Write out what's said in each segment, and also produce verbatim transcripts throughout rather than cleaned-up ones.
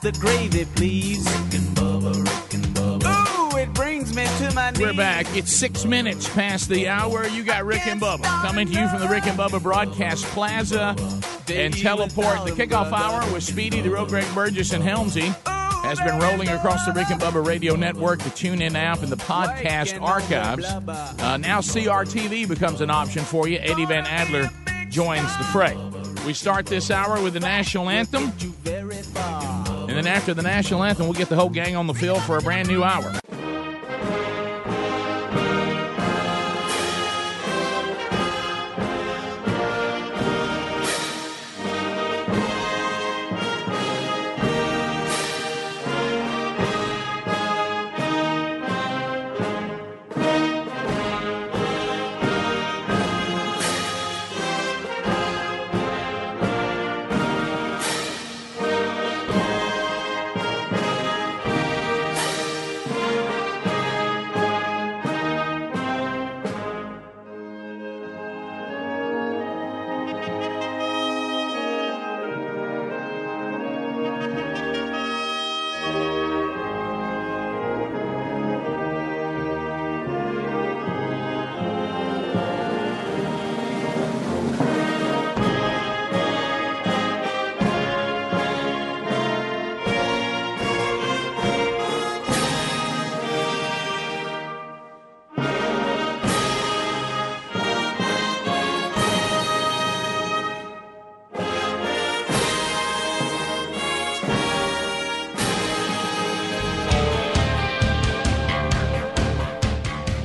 the gravy, please. Rick and Bubba, Rick and Bubba. Ooh, it brings me to my knees. We're back. It's six minutes past the hour. You got Rick and Bubba coming to you from the Rick and Bubba Broadcast Plaza and Teleport. The kickoff hour with Speedy, the real Greg Burgess, and Helmsy has been rolling across the Rick and Bubba radio network, the TuneIn app, and the podcast archives. Uh, now C R T V becomes an option for you. Eddie Van Adler joins the fray. We start this hour with the national anthem, and then after the national anthem, we'll get the whole gang on the field for a brand new hour.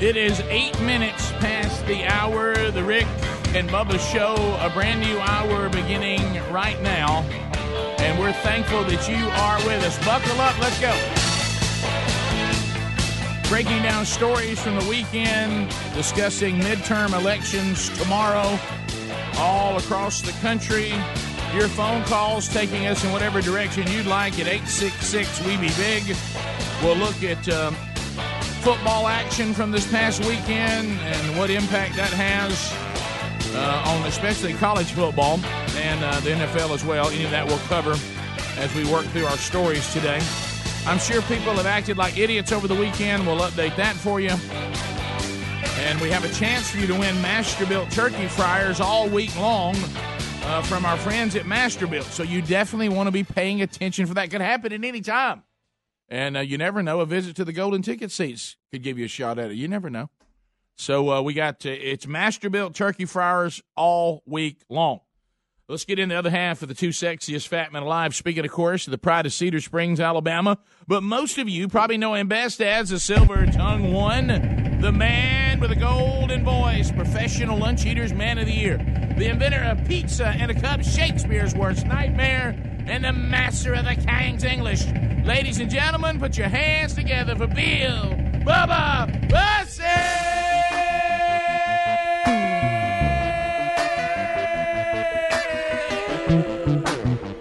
It is eight minutes past the hour. The Rick and Bubba Show, a brand new hour beginning right now. And we're thankful that you are with us. Buckle up. Let's go. Breaking down stories from the weekend, discussing midterm elections tomorrow all across the country. Your phone calls taking us in whatever direction you'd like at eight six six, W E B E, B I G. We'll look at Um, football action from this past weekend and what impact that has uh, on especially college football and uh, the N F L as well. Any of that we'll cover as we work through our stories today. I'm sure people have acted like idiots over the weekend. We'll update that for you. And we have a chance for you to win Masterbuilt turkey fryers all week long uh, from our friends at Masterbuilt. So you definitely want to be paying attention for that. Could happen at any time. And uh, you never know, a visit to the golden ticket seats could give you a shot at it. You never know. So uh, we got, uh, it's Masterbuilt turkey fryers all week long. Let's get in the other half of the two sexiest fat men alive. Speaking, of course, of the pride of Cedar Springs, Alabama. But most of you probably know him best as the silver tongue one, the man with a golden voice, professional lunch eaters, man of the year, the inventor of pizza and a cup, Shakespeare's worst nightmare, and the master of the King's English. Ladies and gentlemen, put your hands together for Bill Bubba Bussey!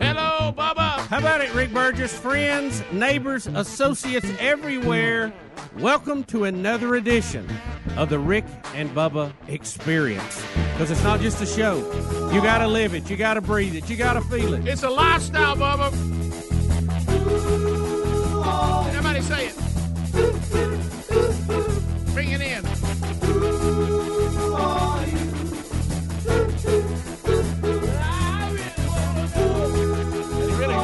Hello, Bubba! How about it, Rick Burgess? Friends, neighbors, associates everywhere, welcome to another edition of the Rick and Bubba Experience. Because it's not just a show. You got to live it. You got to breathe it. You got to feel it. It's a lifestyle, Bubba. Everybody say it. Bring it in. It really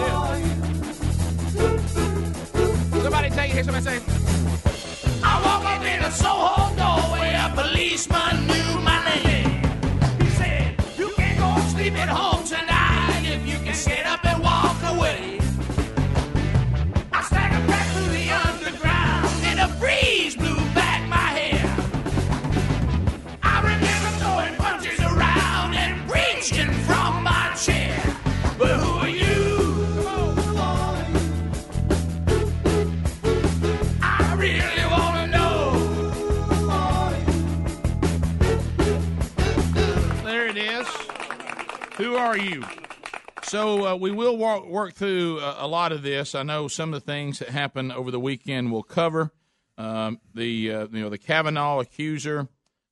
is. Somebody take it. Hear somebody say it. I walk up in a Soho doorway. A policeman knew my name. He said, you can go sleep at home tonight if you can get up and walk away. I staggered back through the underground and a breeze blew back my hair. I remember throwing punches around and reaching from my chair. But who are you? Who are you? So uh, we will walk, work through a, a lot of this. I know some of the things that happened over the weekend we'll cover. Um, the uh, you know the Kavanaugh accuser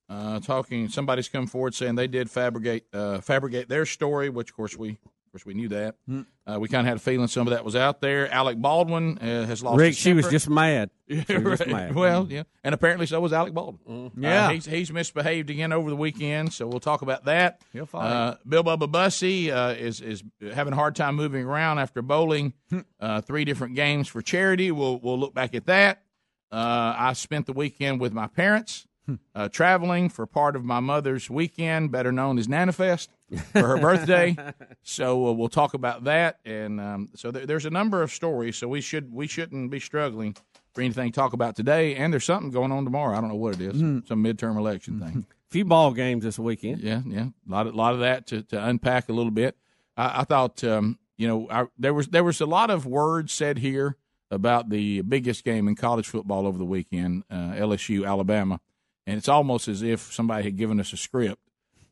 uh, talking. Somebody's come forward saying they did fabricate uh, fabricate their story, which of course we course, we knew that. Mm. Uh, we kind of had a feeling some of that was out there. Alec Baldwin uh, has lost Rick, his temper. She was just mad. Yeah, she was right. just mad. Well, mm. yeah. And apparently so was Alec Baldwin. Mm. Yeah. Uh, he's, he's misbehaved again over the weekend, so we'll talk about that. He'll find uh, Bill Bubba Bussey uh, is, is having a hard time moving around after bowling uh, three different games for charity. We'll, we'll look back at that. Uh, I spent the weekend with my parents, uh, traveling for part of my mother's weekend, better known as NanaFest, for her birthday. So uh, we'll talk about that. And um, so th- there's a number of stories. So we should we shouldn't be struggling for anything to talk about today. And there's something going on tomorrow. I don't know what it is. Mm. Some midterm election thing. A few ball games this weekend. Yeah, yeah. A lot of, lot of that to, to unpack a little bit. I, I thought um, you know I, there was there was a lot of words said here about the biggest game in college football over the weekend, uh, L S U, Alabama. And it's almost as if somebody had given us a script.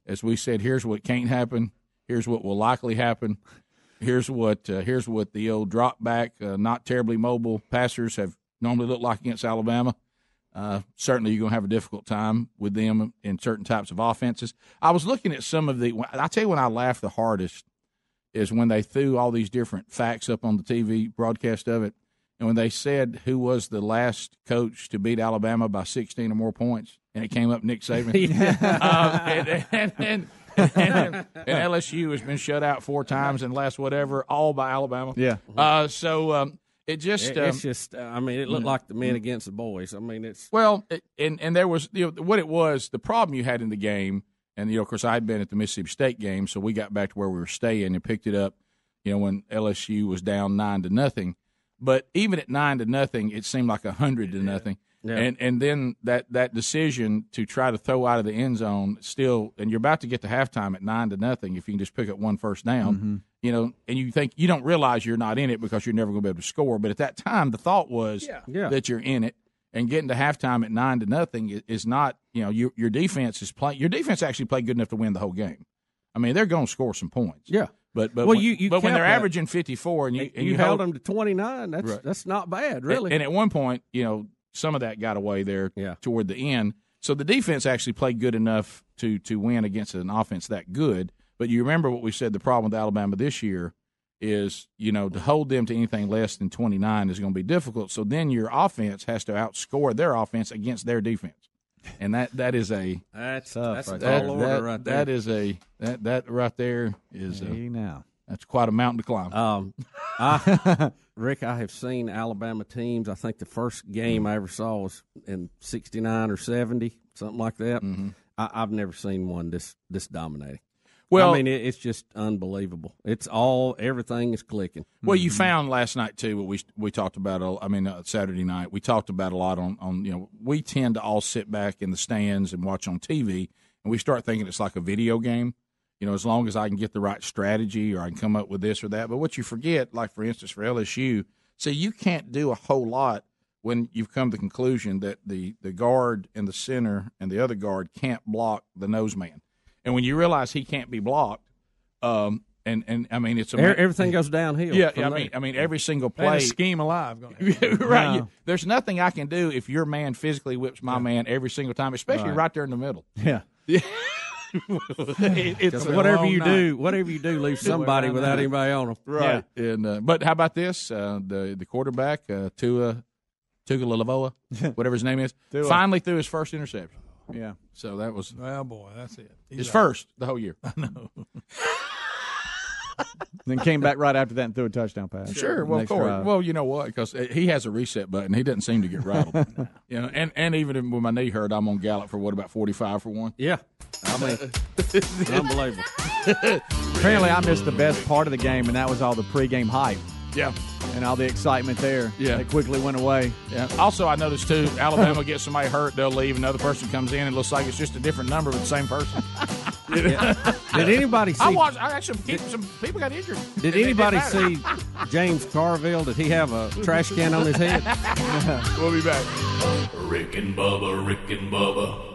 As we said, here's what can't happen. Here's what will likely happen. Here's what uh, here's what the old drop back, uh, not terribly mobile passers have normally looked like against Alabama. Uh, certainly you're going to have a difficult time with them in certain types of offenses. I was looking at some of the – I tell you when I laugh the hardest is when they threw all these different facts up on the T V broadcast of it. And when they said who was the last coach to beat Alabama by sixteen or more points, and it came up Nick Saban. um, and, and, and, and, and L S U has been shut out four times in the last whatever, all by Alabama. Yeah. Uh, so um, it just it, – It's um, just uh, – I mean, it looked like the men against the boys. I mean, it's – Well, it, and, and there was you – know, what it was, the problem you had in the game, and, you know, of course, I had been at the Mississippi State game, so we got back to where we were staying and picked it up, you know, when L S U was down nine to nothing. But even at nine to nothing, it seemed like a hundred to nothing, yeah. Yeah. and and then that, that decision to try to throw out of the end zone still, and you're about to get to halftime at nine to nothing if you can just pick up one first down, mm-hmm. you know, and you think you don't realize you're not in it because you're never going to be able to score. But at that time, the thought was yeah. Yeah. that you're in it, and getting to halftime at nine to nothing is not, you know, your your defense is playing. Your defense actually played good enough to win the whole game. I mean, they're going to score some points. Yeah. But but well, when, you, you but when they're that. averaging fifty-four and you, and you, you held hold, them to twenty-nine, that's right. that's not bad, really. And, and at one point, you know, some of that got away there yeah. toward the end. So the defense actually played good enough to to win against an offense that good. But you remember what we said, the problem with Alabama this year is, you know, to hold them to anything less than twenty-nine is going to be difficult. So then your offense has to outscore their offense against their defense. And that, that is a that's that's right that, all that, right there. That is a that that right there is a, hey now that's quite a mountain to climb. Um, I, Rick, I have seen Alabama teams. I think the first game I ever saw was in sixty-nine or seventy, something like that. Mm-hmm. I, I've never seen one this this dominating. Well, I mean, it, it's just unbelievable. It's all everything is clicking. Well, you mm-hmm. found last night too what we we talked about. I mean, uh, Saturday night we talked about a lot on, on you know we tend to all sit back in the stands and watch on T V, and we start thinking it's like a video game. You know, as long as I can get the right strategy or I can come up with this or that. But what you forget, like for instance for L S U, see you can't do a whole lot when you've come to the conclusion that the the guard and the center and the other guard can't block the nose man. And when you realize he can't be blocked, um, and, and I mean it's a, everything goes downhill. Yeah, I mean, I mean every single play scheme alive. Right, no. There's nothing I can do if your man physically whips my yeah. man every single time, especially right. right there in the middle. Yeah, yeah. it, it's whatever you night. do, whatever you do, leave somebody without anybody on them. Right. Yeah. And uh, but how about this? Uh, the the quarterback uh, Tua Tagovailoa, whatever his name is, finally threw his first interception. Yeah. So that was. Well, boy, that's it. He's his out. first the whole year. I know. Then came back right after that and threw a touchdown pass. Sure. Well, of course. Well, you know what? Because he has a reset button. He doesn't seem to get rattled. No. You know, and, and even when my knee hurt, I'm on Gallup for what, about forty-five for one? Yeah. I mean, unbelievable. Apparently, I missed the best part of the game, and that was all the pregame hype. Yeah. And all the excitement there. Yeah. It quickly went away. Yeah. Also, I noticed, too, Alabama gets somebody hurt, they'll leave, another person comes in, and it looks like it's just a different number but the same person. Yeah. Did anybody see? I watched, I actually, did, some people got injured. Did anybody see James Carville? Did he have a trash can on his head? We'll be back. Rick and Bubba, Rick and Bubba.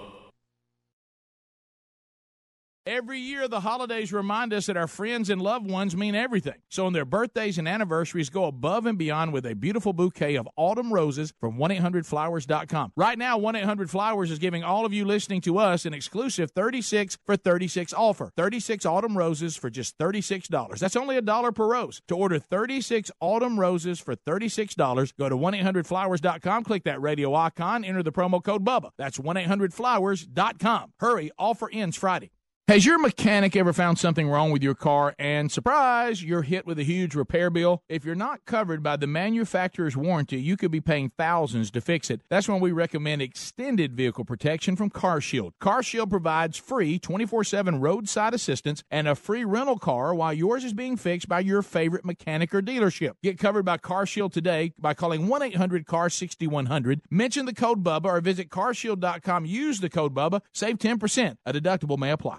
Every year, the holidays remind us that our friends and loved ones mean everything. So on their birthdays and anniversaries, go above and beyond with a beautiful bouquet of autumn roses from one eight hundred flowers dot com. Right now, one eight hundred flowers is giving all of you listening to us an exclusive thirty-six for thirty-six offer. thirty-six autumn roses for just thirty-six dollars. That's only a dollar per rose. To order thirty-six autumn roses for thirty-six dollars, go to one eight hundred flowers dot com, click that radio icon, enter the promo code BUBBA. That's one eight hundred flowers dot com. Hurry, offer ends Friday. Has your mechanic ever found something wrong with your car and, surprise, you're hit with a huge repair bill? If you're not covered by the manufacturer's warranty, you could be paying thousands to fix it. That's when we recommend extended vehicle protection from CarShield. CarShield provides free twenty-four seven roadside assistance and a free rental car while yours is being fixed by your favorite mechanic or dealership. Get covered by CarShield today by calling one eight hundred car sixty-one hundred, mention the code BUBBA, or visit car shield dot com. Use the code BUBBA. Save ten percent. A deductible may apply.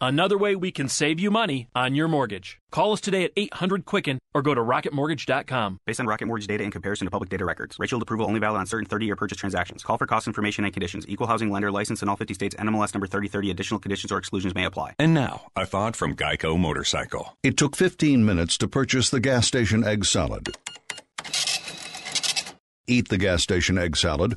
another way we can save you money on your mortgage. Call us today at eight hundred quicken or go to rocket mortgage dot com. Based on Rocket Mortgage data in comparison to public data records. Rate Shield approval only valid on certain thirty-year purchase transactions. Call for cost information and conditions. Equal housing lender licensed in all fifty states. N M L S number thirty thirty. Additional conditions or exclusions may apply. And now, a thought from GEICO Motorcycle. It took fifteen minutes to purchase the gas station egg salad. Eat the gas station egg salad.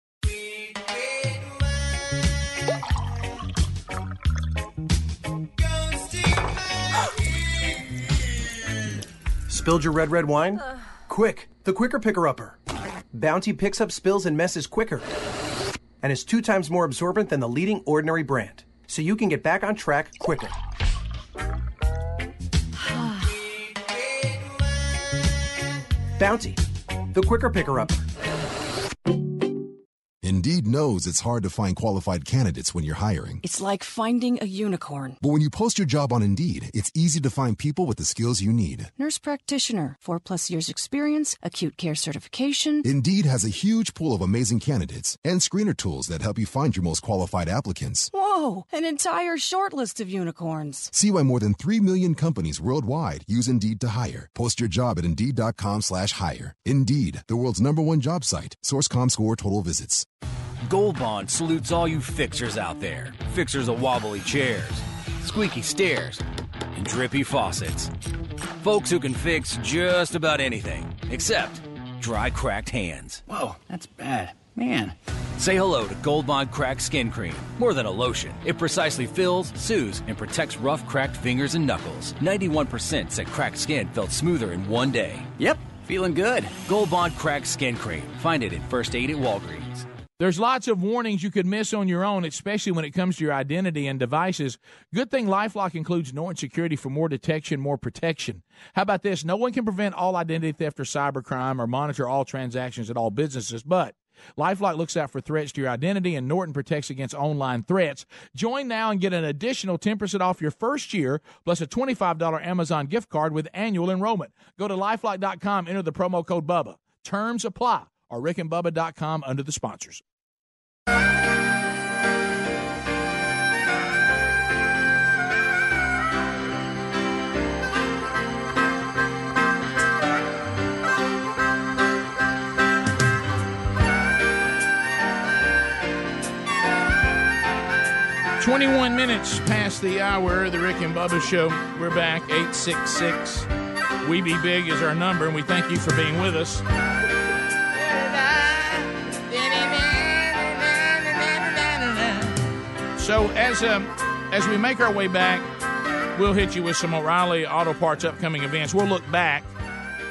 Spilled your red, red wine? Uh. Quick, the quicker picker-upper. Bounty picks up spills and messes quicker and is two times more absorbent than the leading ordinary brand, so you can get back on track quicker. Bounty, the quicker picker-upper. Indeed knows it's hard to find qualified candidates when you're hiring. It's like finding a unicorn. But when you post your job on Indeed, it's easy to find people with the skills you need. Nurse practitioner, four plus years experience, acute care certification. Indeed has a huge pool of amazing candidates and screener tools that help you find your most qualified applicants. Whoa, an entire shortlist of unicorns. See why more than three million companies worldwide use Indeed to hire. Post your job at Indeed.com slash hire. Indeed, the world's number one job site. Source dot com score total visits. Gold Bond salutes all you fixers out there. Fixers of wobbly chairs, squeaky stairs, and drippy faucets. Folks who can fix just about anything, except dry, cracked hands. Whoa, that's bad. Man. Say hello to Gold Bond Cracked Skin Cream. More than a lotion, it precisely fills, soothes, and protects rough, cracked fingers and knuckles. ninety-one percent said cracked skin felt smoother in one day. Yep, feeling good. Gold Bond Cracked Skin Cream. Find it at First Aid at Walgreens. There's lots of warnings you could miss on your own, especially when it comes to your identity and devices. Good thing LifeLock includes Norton security for more detection, more protection. How about this? No one can prevent all identity theft or cybercrime or monitor all transactions at all businesses, but LifeLock looks out for threats to your identity, and Norton protects against online threats. Join now and get an additional ten percent off your first year, plus a twenty-five dollars Amazon gift card with annual enrollment. Go to LifeLock dot com, enter the promo code BUBBA. Terms apply. or rick and bubba dot com under the sponsors. twenty-one minutes past the hour, the Rick and Bubba Show. We're back, eight six six, we be big is our number, and we thank you for being with us. So as um, as we make our way back, we'll hit you with some O'Reilly Auto Parts upcoming events. We'll look back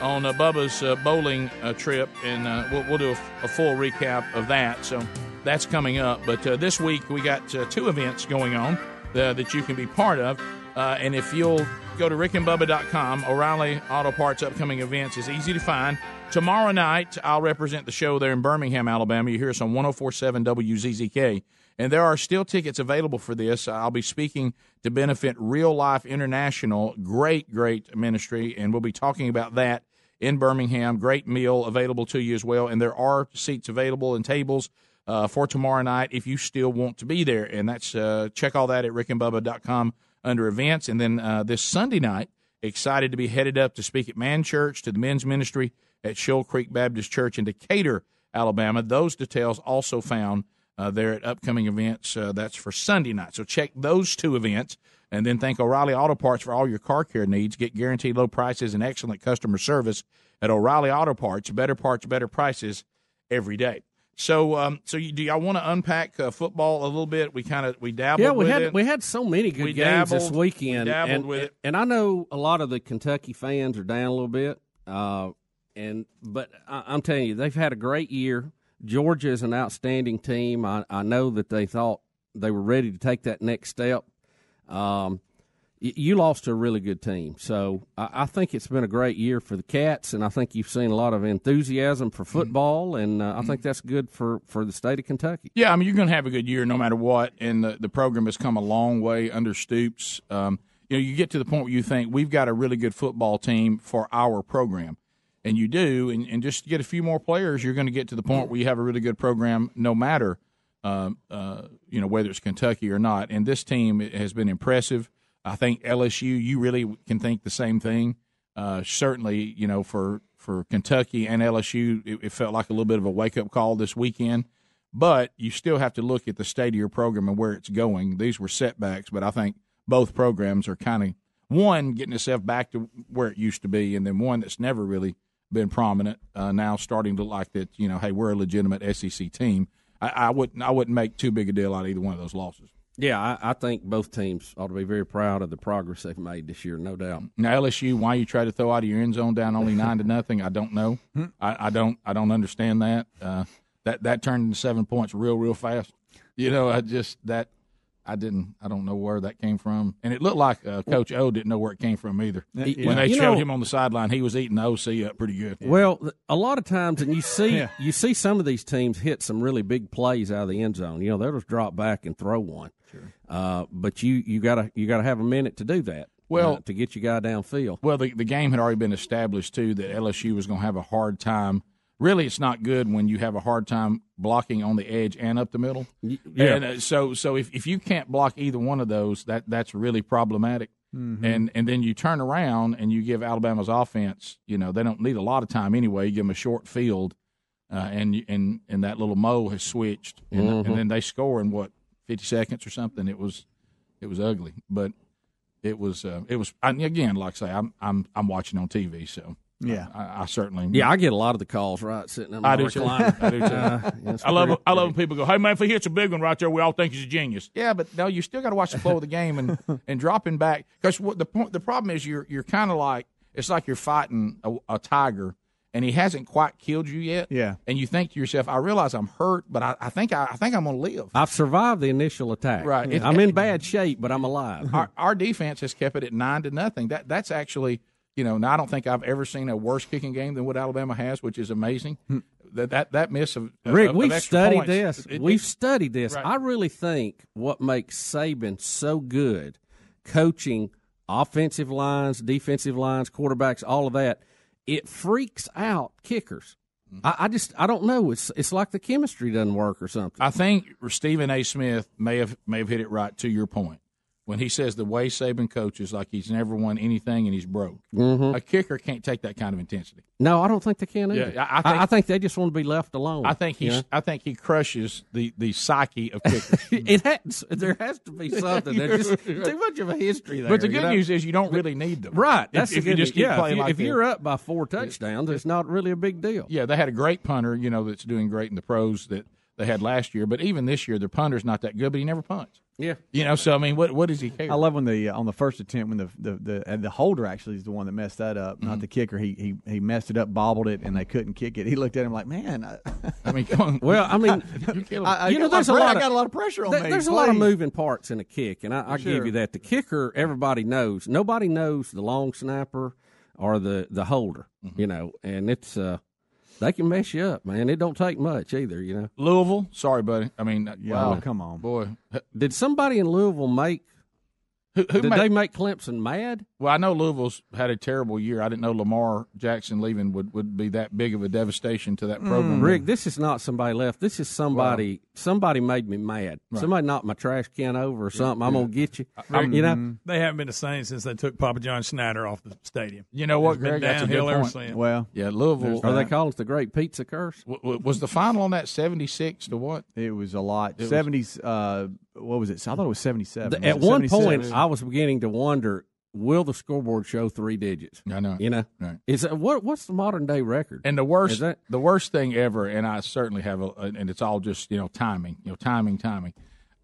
on uh, Bubba's uh, bowling uh, trip, and uh, we'll, we'll do a, a full recap of that. So that's coming up. But uh, this week we got uh, two events going on uh, that you can be part of. Uh, and if you'll go to rick and bubba dot com, O'Reilly Auto Parts upcoming events is easy to find. Tomorrow night, I'll represent the show there in Birmingham, Alabama. You hear us on one oh four point seven W Z Z K. And there are still tickets available for this. I'll be speaking to benefit Real Life International, great, great ministry, and we'll be talking about that in Birmingham. Great meal available to you as well. And there are seats available and tables Uh, for tomorrow night if you still want to be there. And that's uh, check all that at rick and bubba dot com under events. And then uh, this Sunday night, excited to be headed up to speak at Man Church to the men's ministry at Shoal Creek Baptist Church in Decatur, Alabama. Those details also found uh, there at upcoming events. Uh, that's for Sunday night. So check those two events. And then thank O'Reilly Auto Parts for all your car care needs. Get guaranteed low prices and excellent customer service at O'Reilly Auto Parts. Better parts, better prices every day. So, um, so you, do y'all want to unpack uh, football a little bit? We kind of we dabbled. Yeah, we with had it. we had so many good we games dabbled, this weekend. We dabbled and, with and, it, and I know a lot of the Kentucky fans are down a little bit. Uh, and but I, I'm telling you, they've had a great year. Georgia is an outstanding team. I, I know that they thought they were ready to take that next step. Um, you, you lost to a really good team, so I, I think it's been a great year for the Cats, and I think you've seen a lot of enthusiasm for football, and uh, I think that's good for, for the state of Kentucky. Yeah, I mean, you're going to have a good year no matter what, and the, the program has come a long way under Stoops. Um, you know, you get to the point where you think, we've got a really good football team for our program, and you do, and, and just get a few more players, you're going to get to the point where you have a really good program no matter, uh, uh, you know, whether it's Kentucky or not, and this team has been impressive. I think L S U, you really can think the same thing. Uh, certainly, you know, for, for Kentucky and L S U, it, it felt like a little bit of a wake-up call this weekend. But you still have to look at the state of your program and where it's going. These were setbacks, but I think both programs are kind of, one, getting itself back to where it used to be, and then one that's never really been prominent uh, now starting to look like that, you know, hey, we're a legitimate S E C team. I, I wouldn't I wouldn't make too big a deal out of either one of those losses. Yeah, I, I think both teams ought to be very proud of the progress they've made this year, no doubt. Now, L S U, why you try to throw out of your end zone down only nine to nothing? I don't know. I, I don't. I don't understand that. Uh, that that turned into seven points real, real fast. You know, I just that I didn't. I don't know where that came from, and it looked like uh, Coach O didn't know where it came from either. Yeah. When they you showed know, him on the sideline, he was eating the O C up pretty good. Well, a lot of times, and you see, yeah. you see some of these teams hit some really big plays out of the end zone. You know, they'll just drop back and throw one. Sure. Uh, but you you gotta you gotta have a minute to do that. Well, uh, to get your guy downfield. Well, the the game had already been established too that L S U was going to have a hard time. Really, it's not good when you have a hard time blocking on the edge and up the middle. Yeah. And, uh, so so if if you can't block either one of those, that that's really problematic. Mm-hmm. And and then you turn around and you give Alabama's offense. You know they don't need a lot of time anyway. You give them a short field, uh, and and and that little Mo has switched, and, mm-hmm. and then they score in what? fifty seconds or something. It was, it was ugly, but it was, uh, it was, I, again, like I say, I'm, I'm, I'm watching on T V. So yeah, I, I certainly, yeah, I get a lot of the calls, right. Sitting in my I do too. I do too. Uh, yeah, I love, I love when people go, hey man, if he hits a big one right there, we all think he's a genius. Yeah. But no, you still got to watch the flow of the game and, and dropping back. Cause what the point, the problem is you're, you're kind of like, it's like you're fighting a, a tiger and he hasn't quite killed you yet. Yeah. And you think to yourself, I realize I'm hurt, but I, I think I, I think I'm going to live. I've survived the initial attack. Right. It, I'm in bad shape, but I'm alive. Our, our defense has kept it at nine to nothing. That that's actually, you know, I don't think I've ever seen a worse kicking game than what Alabama has, which is amazing. Hmm. That that that miss of, of Rick, of, we've, of studied this. It, it, we've studied this. We've studied this. I really think what makes Saban so good, coaching offensive lines, defensive lines, quarterbacks, all of that. It freaks out kickers. I, I just I don't know. It's it's like the chemistry doesn't work or something. I think Stephen A. Smith may have may have hit it right to your point when he says the way Saban coaches, like he's never won anything and he's broke. Mm-hmm. A kicker can't take that kind of intensity. No, I don't think they can either. Yeah, I, think, I, I think they just want to be left alone. I think he's, yeah. I think he crushes the, the psyche of kickers. It has, there has to be something. There's just too much of a history there. But the good you know? news is you don't really need them. Right. That's if, the if you just keep yeah, playing if you, like if that. If you're up by four touchdowns, it's not really a big deal. Yeah, they had a great punter, you know, that's doing great in the pros that they had last year. But even this year, their punter's not that good, but he never punts. Yeah, you know, so I mean, what what does he care? I love when the uh, on the first attempt when the the the, the holder actually is the one that messed that up, mm-hmm. not the kicker. He he he messed it up, bobbled it, and they couldn't kick it. He looked at him like, man. I, I mean, come on. Well, I mean, you, I, I, you know, there's a lot. Of, I got a lot of pressure on there, me. There's play. a lot of moving parts in a kick, and I, I sure. give you that. The kicker, everybody knows. Nobody knows the long snapper or the the holder. Mm-hmm. You know, and it's. Uh, They can mess you up, man. It don't take much either, you know. Louisville, sorry, buddy. I mean, yeah, wow, come on, boy. Did somebody in Louisville make? Who, who did made, they make Clemson mad? Well, I know Louisville's had a terrible year. I didn't know Lamar Jackson leaving would, would be that big of a devastation to that program. Mm, Rick, this is not somebody left. This is somebody. Wow. Somebody made me mad. Right. Somebody knocked my trash can over or something. Yeah, I'm yeah. gonna get you. I, Rick, you know, they haven't been the same since they took Papa John Schneider off the stadium. You know what, Greg? That's a good point. Well, yeah, Louisville. Are they calling it the Great Pizza Curse? W- w- was the final on that seventy-six to what? It was a lot. Seventies. Uh, what was it? I thought it was seventy-seven. At one point. I was beginning to wonder, will the scoreboard show three digits? I know. You know? Right. Is it, what, what's the modern-day record? And the worst is that? the worst thing ever, and I certainly have, a, and it's all just, you know, timing, you know, timing, timing.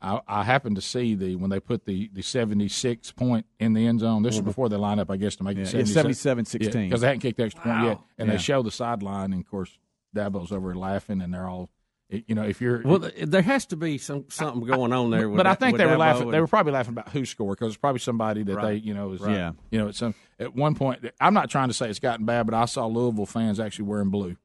I, I happened to see the when they put the, the seventy-six point in the end zone. This mm-hmm. was before they lined up, I guess, to make yeah, it seventy-seven sixteen. Yeah, because they hadn't kicked the extra wow. point yet. And yeah. they show the sideline, and, of course, Dabo's over laughing, and they're all – You know, if you're well, there has to be some something going on there. With but that, I think they were laughing. And, they were probably laughing about who scored because it's probably somebody that right, they, you know, is right. yeah. You know, at some at one point, I'm not trying to say it's gotten bad, but I saw Louisville fans actually wearing blue.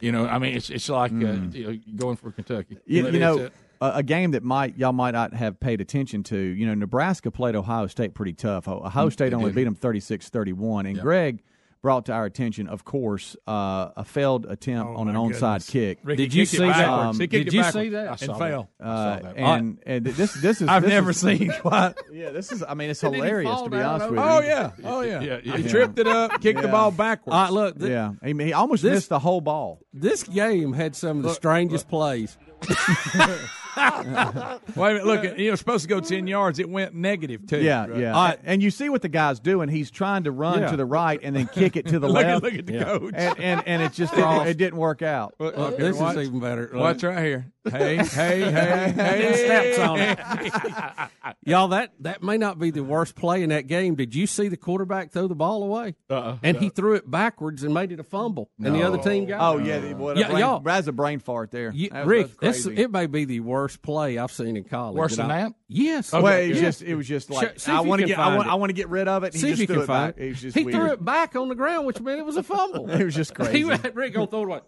You know, I mean, it's it's like mm. uh, you know, going for Kentucky. You, you know, it. a game that might y'all might not have paid attention to. You know, Nebraska played Ohio State pretty tough. Ohio State only beat them thirty-six thirty-one, and yeah. Greg. Brought to our attention, of course, uh, a failed attempt oh, on an onside goodness. kick. Ricky did you see that? Um, did you backwards. see that? And fail. Uh, and and this this is I've this never is, seen. Quite, yeah, this is. I mean, it's hilarious to be honest with you. Oh yeah, oh yeah. yeah, yeah. He tripped it up, kicked yeah. the ball backwards. Right, look, th- yeah, he, he almost this, missed the whole ball. This game had some of the look, strangest look. plays. Wait a minute! Look, you know, supposed to go ten yards. It went negative too. Yeah, right? yeah. Uh, and you see what the guy's doing. He's trying to run yeah. to the right and then kick it to the look left. At, look at the yeah. coach. And, and and it just didn't, it didn't work out. Look, look, this watch. is even better. Look. Watch right here. Hey, hey, hey, hey! Steps on it. Y'all, that that may not be the worst play in that game. Did you see the quarterback throw the ball away? Uh-uh. And uh-uh. he threw it backwards and made it a fumble, no. and the other team got oh, it. Oh yeah, what a yeah, brain, y'all, that's a brain fart there, you, that was, Rick. That's that's, it may be the worst. Worst play I've seen in college. Worse than I, that? Yes. Okay. Well, it was yes. just it was just like I want to get I want I want to get rid of it. He see just if you threw can it find back. It was just he weird. threw it back on the ground, which meant it was a fumble. It was just crazy. He went, Rick gonna throw it away.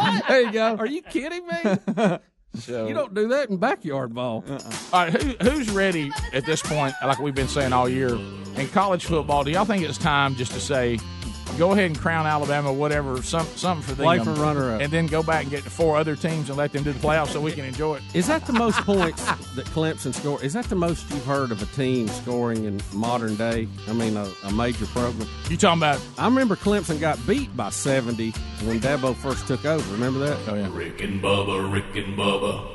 What? There you go. Are you kidding me? So, you don't do that in backyard ball. Uh-uh. All right, who, who's ready at this point? Like we've been saying all year in college football, do y'all think it's time just to say? Go ahead and crown Alabama, whatever, some, something for them. Play for runner-up. And then go back and get the four other teams and let them do the playoffs so we can enjoy it. Is that the most points that Clemson scored? Is that the most you've heard of a team scoring in modern day? I mean, a, a major program. You talking about? I remember Clemson got beat by seventy when Dabo first took over. Remember that? Oh, yeah. Rick and Bubba, Rick and Bubba.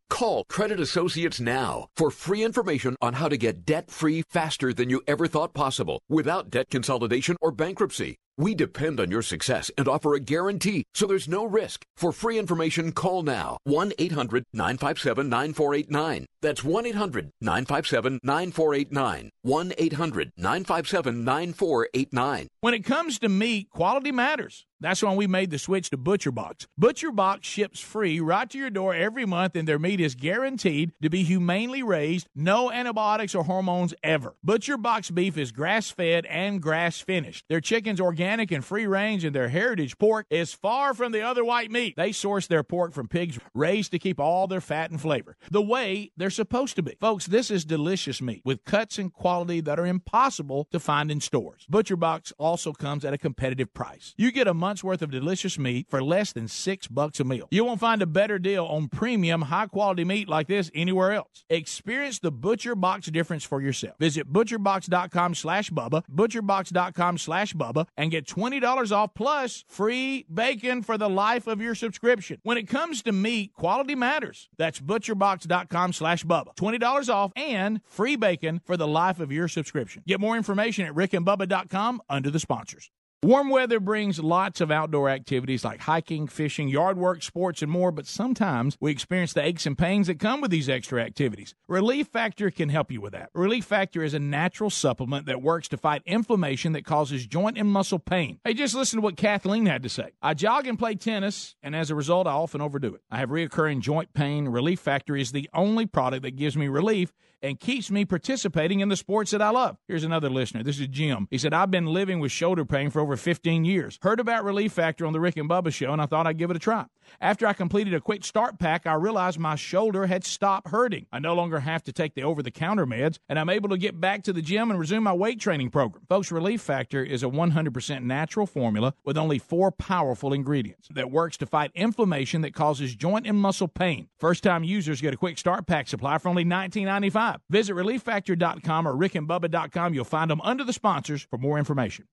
Call Credit Associates now for free information on how to get debt-free faster than you ever thought possible without debt consolidation or bankruptcy. We depend on your success and offer a guarantee, so there's no risk. For free information, call now. one eight hundred nine five seven nine four eight nine. That's one eight hundred nine five seven nine four eight nine. one eight hundred nine five seven nine four eight nine. When it comes to meat, quality matters. That's why we made the switch to ButcherBox. ButcherBox ships free right to your door every month, and their meat is guaranteed to be humanely raised, no antibiotics or hormones ever. ButcherBox beef is grass-fed and grass-finished. Their chicken's organic and free-range, and their heritage pork is far from the other white meat. They source their pork from pigs raised to keep all their fat and flavor the way they're supposed to be. Folks, this is delicious meat with cuts and quality that are impossible to find in stores. ButcherBox also comes at a competitive price. You get a month worth of delicious meat for less than six bucks a meal. You won't find a better deal on premium, high-quality meat like this anywhere else. Experience the ButcherBox difference for yourself. Visit ButcherBox.com slash Bubba, ButcherBox.com slash Bubba, and get twenty dollars off plus free bacon for the life of your subscription. When it comes to meat, quality matters. That's ButcherBox.com slash Bubba. twenty dollars off and free bacon for the life of your subscription. Get more information at rick and bubba dot com under the sponsors. Warm weather brings lots of outdoor activities like hiking, fishing, yard work, sports, and more, but sometimes we experience the aches and pains that come with these extra activities. Relief Factor can help you with that. Relief Factor is a natural supplement that works to fight inflammation that causes joint and muscle pain. Hey, just listen to what Kathleen had to say. I jog and play tennis, and as a result, I often overdo it. I have recurring joint pain. Relief Factor is the only product that gives me relief and keeps me participating in the sports that I love. Here's another listener. This is Jim. He said, I've been living with shoulder pain for over fifteen years. Heard about Relief Factor on the Rick and Bubba show, and I thought I'd give it a try. After I completed a quick start pack, I realized my shoulder had stopped hurting. I no longer have to take the over-the-counter meds, and I'm able to get back to the gym and resume my weight training program. Folks, Relief Factor is a one hundred percent natural formula with only four powerful ingredients that works to fight inflammation that causes joint and muscle pain. First-time users get a quick start pack supply for only nineteen ninety-five. Visit relief factor dot com or rick and bubba dot com. You'll find them under the sponsors for more information.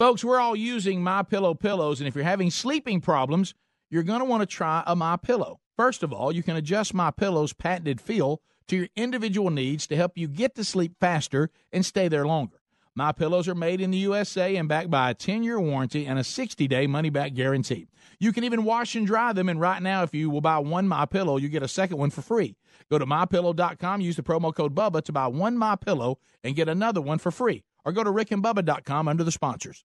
Folks, we're all using MyPillow pillows, and if you're having sleeping problems, you're going to want to try a MyPillow. First of all, you can adjust MyPillow's patented feel to your individual needs to help you get to sleep faster and stay there longer. MyPillows are made in the U S A and backed by a ten-year warranty and a sixty-day money-back guarantee. You can even wash and dry them, and right now, if you will buy one MyPillow, you get a second one for free. Go to my pillow dot com, use the promo code Bubba to buy one MyPillow and get another one for free. Or go to rick and bubba dot com under the sponsors.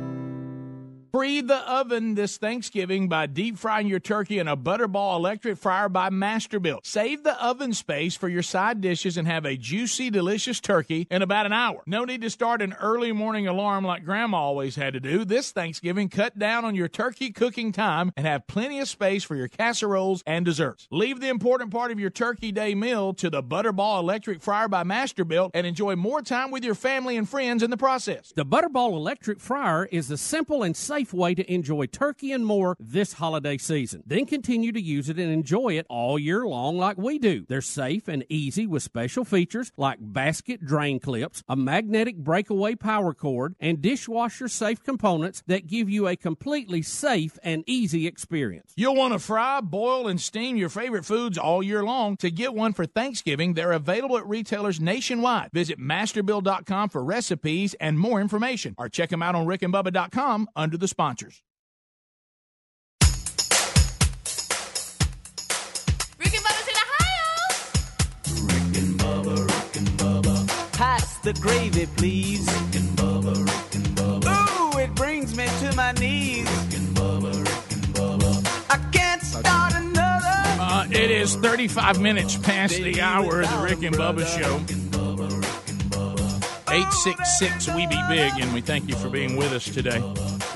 Free the oven this Thanksgiving by deep frying your turkey in a Butterball electric fryer by Masterbuilt. Save the oven space for your side dishes and have a juicy, delicious turkey in about an hour. No need to start an early morning alarm like Grandma always had to do. This Thanksgiving, cut down on your turkey cooking time and have plenty of space for your casseroles and desserts. Leave the important part of your turkey day meal to the Butterball electric fryer by Masterbuilt and enjoy more time with your family and friends in the process. The Butterball electric fryer is the simple and safe way to enjoy turkey and more this holiday season. Then continue to use it and enjoy it all year long like we do. They're safe and easy with special features like basket drain clips, a magnetic breakaway power cord, and dishwasher-safe components that give you a completely safe and easy experience. You'll want to fry, boil, and steam your favorite foods all year long. To get one for Thanksgiving, they're available at retailers nationwide. Visit masterbuild dot com for recipes and more information, or check them out on rick and bubba dot com under the sponsors. Rick and Bubba's in Ohio. Rick and Bubba, Rick and Bubba. Pass the gravy, please. Rick and Bubba, Rick and Bubba. Ooh, it brings me to my knees. Rick and Bubba, Rick and Bubba. I can't start another. Uh, it is thirty-five minutes past the hour of the Rick and Bubba show. eight six six, we be big, and we thank you for being with us today.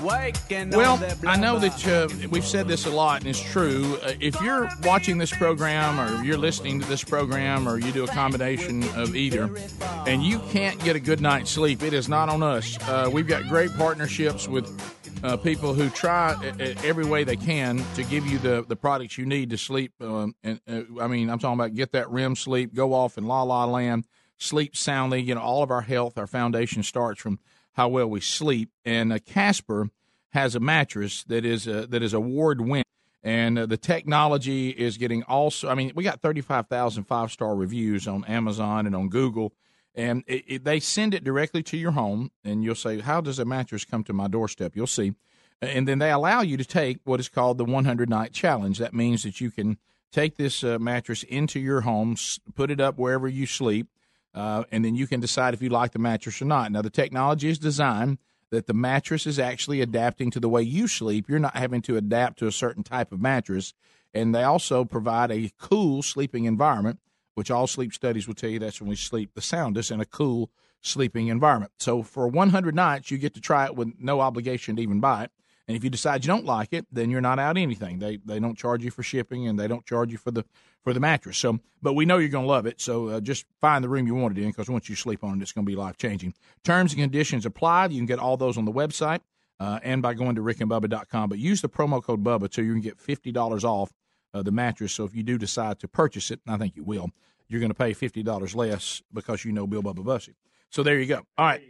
Well, I know that uh, we've said this a lot, and it's true. Uh, if you're watching this program or you're listening to this program or you do a combination of either, and you can't get a good night's sleep, it is not on us. Uh, we've got great partnerships with uh, people who try uh, every way they can to give you the, the products you need to sleep. Um, and uh, I mean, I'm talking about get that REM sleep, go off in la-la land, sleep soundly. You know, all of our health, our foundation starts from how well we sleep, and uh, Casper has a mattress that is uh, that is award-winning, and uh, the technology is getting also, I mean, we got thirty-five thousand five-star reviews on Amazon and on Google, and it, it, they send it directly to your home, and you'll say, how does a mattress come to my doorstep? You'll see. And then they allow you to take what is called the one hundred night challenge. That means that you can take this uh, mattress into your home, put it up wherever you sleep, Uh, and then you can decide if you like the mattress or not. Now, the technology is designed that the mattress is actually adapting to the way you sleep. You're not having to adapt to a certain type of mattress. And they also provide a cool sleeping environment, which all sleep studies will tell you that's when we sleep the soundest, in a cool sleeping environment. So for one hundred nights, you get to try it with no obligation to even buy it. And if you decide you don't like it, then you're not out anything. They they don't charge you for shipping, and they don't charge you for the for the mattress. So, but we know you're going to love it. So uh, just find the room you want it in, because once you sleep on it, it's going to be life changing. Terms and conditions apply. You can get all those on the website uh, and by going to rick and bubba dot com. But use the promo code Bubba so you can get fifty dollars off uh, the mattress. So if you do decide to purchase it, and I think you will, you're going to pay fifty dollars less because you know Bill Bubba Bussey. So there you go. All right.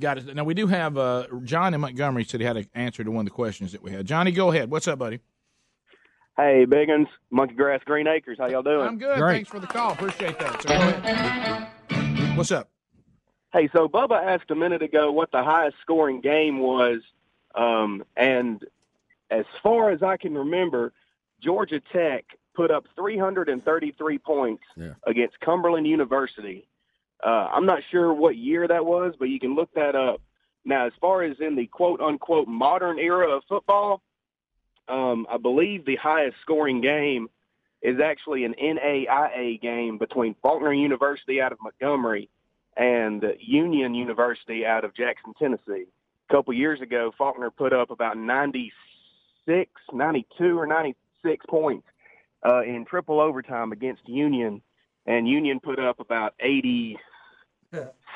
Got it. Now, we do have uh, John in Montgomery said he had an answer to one of the questions that we had. Johnny, go ahead. What's up, buddy? Hey, Biggins, Monkey Grass, Green Acres. How y'all doing? I'm good. Great. Thanks for the call. Appreciate that. So go ahead. What's up? Hey, so Bubba asked a minute ago what the highest scoring game was, um, and as far as I can remember, Georgia Tech put up three hundred thirty-three points yeah. against Cumberland University. Uh, I'm not sure what year that was, but you can look that up. Now, as far as in the quote-unquote modern era of football, um, I believe the highest-scoring game is actually an N A I A game between Faulkner University out of Montgomery and Union University out of Jackson, Tennessee. A couple years ago, Faulkner put up about ninety-six, ninety-two or ninety-six points uh, in triple overtime against Union, and Union put up about eighty.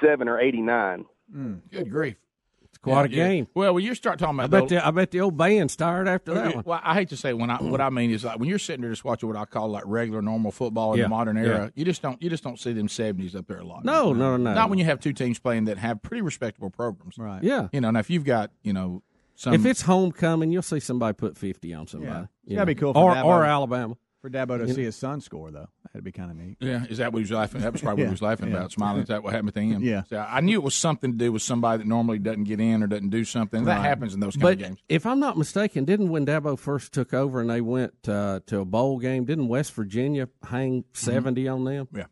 Seven or eighty-nine. Mm, good grief. It's quite yeah, a game. Yeah. Well, when you start talking about I bet, the, the, I bet the old band's tired after that one. Well, I hate to say when I, what I mean is like when you're sitting there just watching what I call like regular, normal football in yeah. the modern era, yeah. you just don't you just don't see them seventies up there a lot. No, no, no, no. Not when you have two teams playing that have pretty respectable programs. Right. Yeah. You know, now if you've got, you know, some. If it's homecoming, you'll see somebody put fifty on somebody. Yeah. That'd be cool for Alabama. Or Alabama. For Dabo to see his son score, though, that'd be kind of neat. Yeah, is that what he was laughing? That was probably yeah. what he was laughing yeah. about. Smiling, is that what happened to him? Yeah, so I knew it was something to do with somebody that normally doesn't get in or doesn't do something. Right. That happens in those kind but of games. If I'm not mistaken, didn't when Dabo first took over and they went uh, to a bowl game, didn't West Virginia hang seventy mm-hmm. on them? Yeah,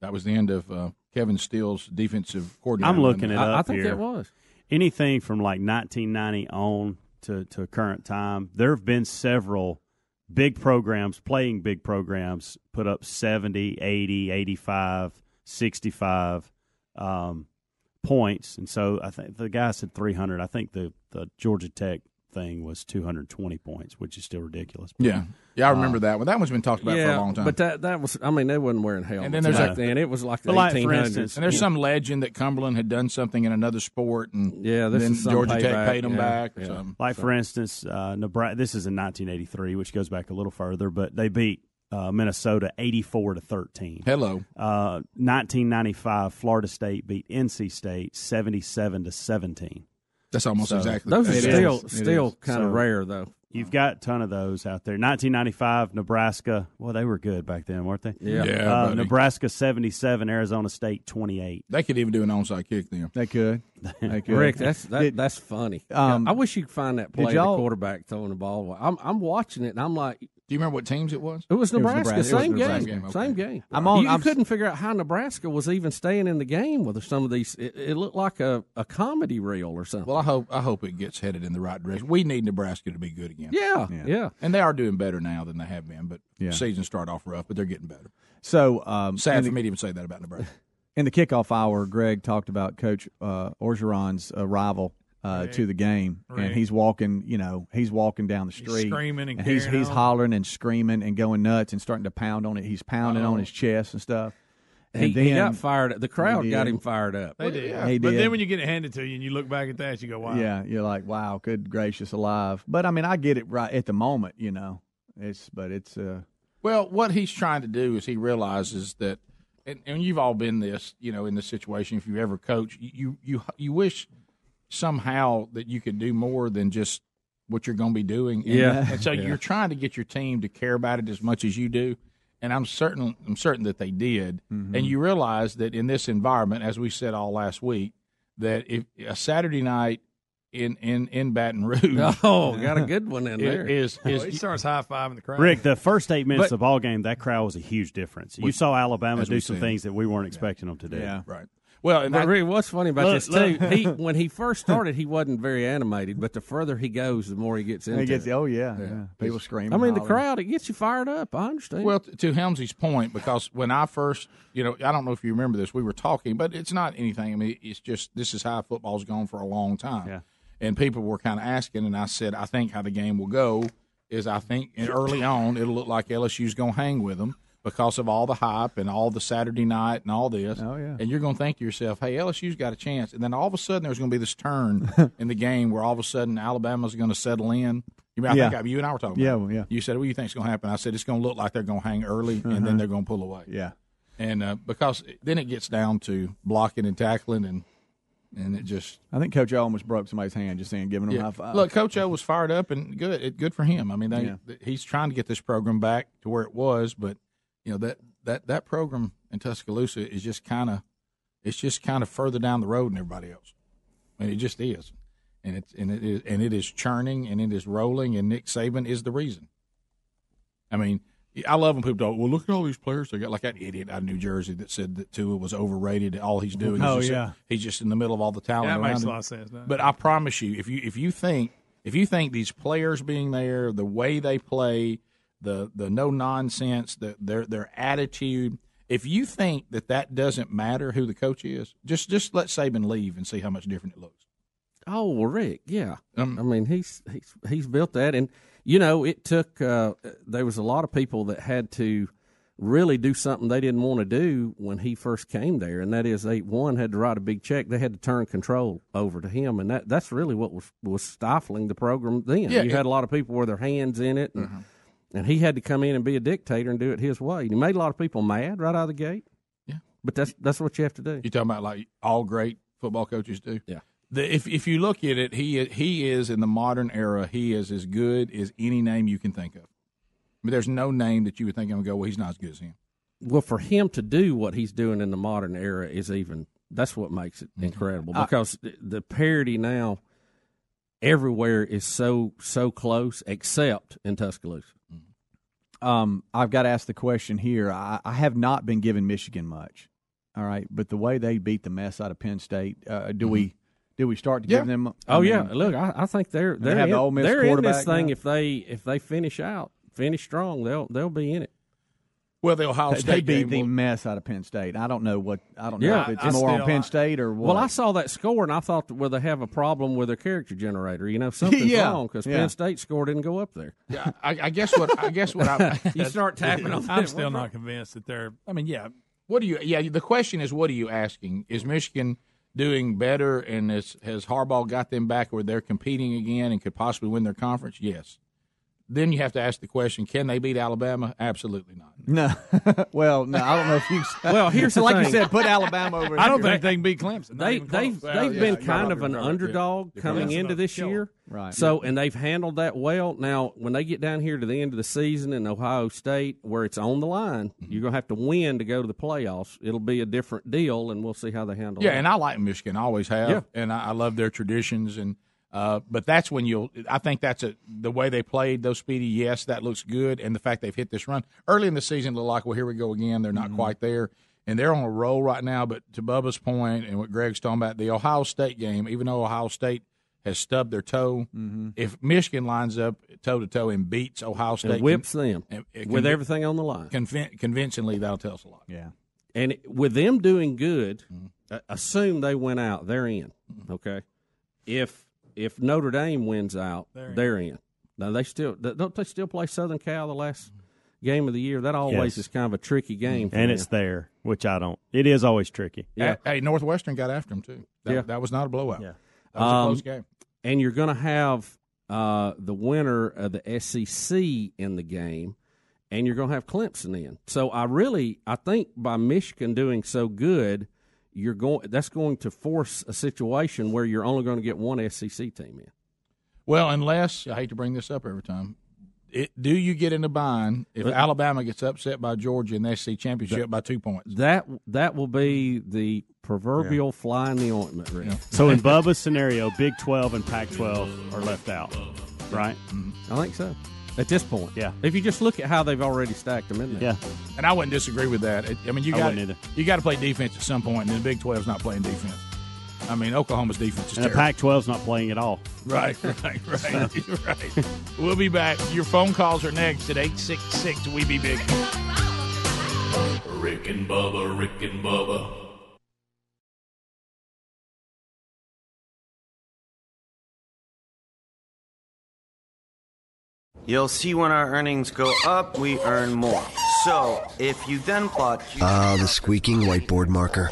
that was the end of uh, Kevin Steele's defensive coordinator. I'm looking it I, up I think here. That was anything from like nineteen ninety on to to current time. There have been several. Big programs, playing big programs, put up seventy, eighty, eighty-five, sixty-five um, points. And so I think the guy said three hundred. I think the, the Georgia Tech thing was two hundred twenty points, which is still ridiculous. But, yeah. Yeah, I remember uh, that one. That one's been talked about yeah, for a long time. But that, that was, I mean, they wasn't wearing helmets. And then there's like, and it was like the eighteen hundreds. Like, for instance, and there's yeah. some legend that Cumberland had done something in another sport, and, yeah, this and then Georgia Tech back, paid them yeah, back. Yeah. Or like, so. For instance, uh, Nebraska, this is in nineteen eighty-three, which goes back a little further, but they beat uh, Minnesota eighty-four to thirteen. Hello. Uh, nineteen ninety-five, Florida State beat N C State seventy-seven to seventeen. That's almost so, exactly. Those are still, is. still kind so, of rare, though. You've got a ton of those out there. nineteen ninety-five, Nebraska. Well, they were good back then, weren't they? Yeah. yeah uh, Nebraska seventy-seven, Arizona State twenty-eight. They could even do an onside kick then. They could. They could. Rick, that's that, did, that's funny. Um, I wish you could find that play, the quarterback throwing the ball. I'm I'm watching it, and I'm like, do you remember what teams it was? It was Nebraska. It was Nebraska. Same, it was Nebraska. Game. Same game. Okay. Same game. I'm on, you I'm, couldn't figure out how Nebraska was even staying in the game with some of these. It, it looked like a, a comedy reel or something. Well, I hope I hope it gets headed in the right direction. We need Nebraska to be good again. Yeah, yeah, yeah. And they are doing better now than they have been, but yeah. season start off rough, but they're getting better. So um, sad for me to even say that about Nebraska. In the kickoff hour, Greg talked about Coach uh, Orgeron's arrival uh, Rick. to the game, Rick. and he's walking, you know, he's walking down the street, he's screaming and, and he's he's on. hollering and screaming and going nuts and starting to pound on it. He's pounding oh. on his chest and stuff. He, and then, he got fired up. The crowd got him fired up. They did. Yeah. He did. But then when you get it handed to you and you look back at that, you go, wow. Yeah, you're like, wow, good gracious alive. But, I mean, I get it right at the moment, you know. It's But it's uh... – Well, what he's trying to do is he realizes that – and and you've all been this, you know, in this situation. If you ever coach, you, you, you wish somehow that you could do more than just what you're going to be doing. And, yeah. and so yeah. you're trying to get your team to care about it as much as you do. And I'm certain I'm certain that they did. Mm-hmm. And you realize that in this environment, as we said all last week, that if a Saturday night in in, in Baton Rouge, oh, got a good one in it, there. Is, is, oh, he starts high fiving the crowd. Rick, the first eight minutes but, of the ball game, that crowd was a huge difference. You we, saw Alabama do some seen. things that we weren't yeah. expecting them to do. Yeah, right. Well, and I, Rick, what's funny about look, this too? Look, he when he first started, he wasn't very animated, but the further he goes, the more he gets into he gets, it. Oh yeah, yeah. yeah. people screaming. I mean, the crowd it gets you fired up. I understand. Well, to Helmsy's point, because when I first, you know, I don't know if you remember this, we were talking, but it's not anything. I mean, it's just this is how football's gone for a long time, yeah. and people were kind of asking, and I said, I think how the game will go is I think early on it'll look like L S U's going to hang with them. Because of all the hype and all the Saturday night and all this. Oh, yeah. And you're going to think to yourself, hey, L S U's got a chance. And then all of a sudden there's going to be this turn in the game where all of a sudden Alabama's going to settle in. You mean, I yeah. think I, you and I were talking yeah, about it. Well, yeah. You said, what do you think's going to happen? I said, it's going to look like they're going to hang early, uh-huh. and then they're going to pull away. Yeah. And uh, because then it gets down to blocking and tackling and And it just – I think Coach O almost broke somebody's hand just saying giving him yeah. a high five. Look, Coach O was fired up, and good it, good for him. I mean, they, yeah. he's trying to get this program back to where it was, but, you know, that, that, that program in Tuscaloosa is just kind of – it's just kind of further down the road than everybody else. I mean, it just is. And, it's, and, it is, and it is churning, and it is rolling, and Nick Saban is the reason. I mean, I love when people go, well, look at all these players they got. Like that idiot out of New Jersey that said that Tua was overrated. All he's doing oh, is just, yeah. he's just in the middle of all the talent. Yeah, that makes him. a lot of sense. No? But I promise you, if you if you think if you think these players being there, the way they play, the the no nonsense, the, their their attitude, if you think that that doesn't matter who the coach is, just just let Saban leave and see how much different it looks. Oh, well, Rick, yeah. Um, I mean, he's he's he's built that and. You know, it took uh, – there was a lot of people that had to really do something they didn't want to do when he first came there, and that is eight one had to write a big check. They had to turn control over to him, and that that's really what was, was stifling the program then. Yeah, you yeah. had a lot of people with their hands in it, and, mm-hmm. and he had to come in and be a dictator and do it his way. And he made a lot of people mad right out of the gate. Yeah. But that's that's what you have to do. You're talking about like all great football coaches do? Yeah. The, if if you look at it, he he is in the modern era. He is as good as any name you can think of. I mean, there's no name that you would think of and go, well, he's not as good as him. Well, for him to do what he's doing in the modern era is even that's what makes it incredible because I, the parity now everywhere is so so close, except in Tuscaloosa. Um, I've got to ask the question here. I, I have not been giving Michigan much, all right, but the way they beat the mess out of Penn State, uh, do mm-hmm. we? Did we start to yeah. give them? Oh I mean, yeah, look, I, I think they're they're, they have in, the Ole Miss they're in this thing. Now. If they if they finish out, finish strong, they'll they'll be in it. Well, the Ohio they, State they beat the mess out of Penn State. I don't know what I don't yeah, know if it's I, more I on Penn State or what. Well, I saw that score and I thought, well, they have a problem with their character generator. You know, something's yeah. wrong because yeah. Penn State score didn't go up there. Yeah, I, I guess what I guess what I, you start tapping on. I'm still not convinced that they're. I mean, yeah. What do you? Yeah, the question is, what are you asking? Is Michigan doing better, and has, has Harbaugh got them back where they're competing again and could possibly win their conference? Yes. Then you have to ask the question, can they beat Alabama? Absolutely not. No. well, no, I don't know if you – Well, here's the like thing. you said, put Alabama over I don't here. think they can beat Clemson. They, they've well, they've yeah, been yeah, kind of an underdog yeah. coming yeah. into this year. Right. So, yeah. and they've handled that well. Now, when they get down here to the end of the season in Ohio State where it's on the line, mm-hmm. you're going to have to win to go to the playoffs. It'll be a different deal, and we'll see how they handle it. Yeah, that. and I like Michigan. I always have. Yeah. And I, I love their traditions and – Uh, but that's when you'll – I think that's a, the way they played, though, Speedy, yes, that looks good, and the fact they've hit this run. Early in the season, it looked like, well, here we go again. They're not mm-hmm. quite there. And they're on a roll right now. But to Bubba's point and what Greg's talking about, the Ohio State game, even though Ohio State has stubbed their toe, mm-hmm. if Michigan lines up toe-to-toe and beats Ohio State – whips them and, and with conv- everything on the line. Conv- convincingly, that'll tell us a lot. Yeah. And it, with them doing good, mm-hmm. uh, assume they went out. They're in, okay? If – if Notre Dame wins out, they're in. They're in. Now they still don't they still play Southern Cal the last game of the year? That always yes. is kind of a tricky game, for and them. It's there, which I don't. It is always tricky. Yeah. Hey, Northwestern got after them too. That, yeah. that was not a blowout. Yeah. That was um, a close game. And you're going to have uh, the winner of the S E C in the game, and you're going to have Clemson in. So I really, I think by Michigan doing so good, you're going. That's going to force a situation where you're only going to get one S E C team in. Well, unless, I hate to bring this up every time, it, do you get in a bind if but, Alabama gets upset by Georgia in the S E C championship that, by two points? That that will be the proverbial yeah. fly in the ointment, Rick. Yeah. So in Bubba's scenario, Big twelve and Pac twelve are left out, right? I think so. At this point, yeah. If you just look at how they've already stacked them in there, yeah. And I wouldn't disagree with that. I mean, you got you got to play defense at some point, and the Big twelve's not playing defense. I mean, Oklahoma's defense is and terrible. And the Pac twelve's not playing at all. Right, right, right. right. We'll be back. Your phone calls are next at eight six six, W E B E B I G. Rick and Bubba, Rick and Bubba. You'll see when our earnings go up, we earn more. So, if you then plot... Ah, uh, the squeaking whiteboard marker.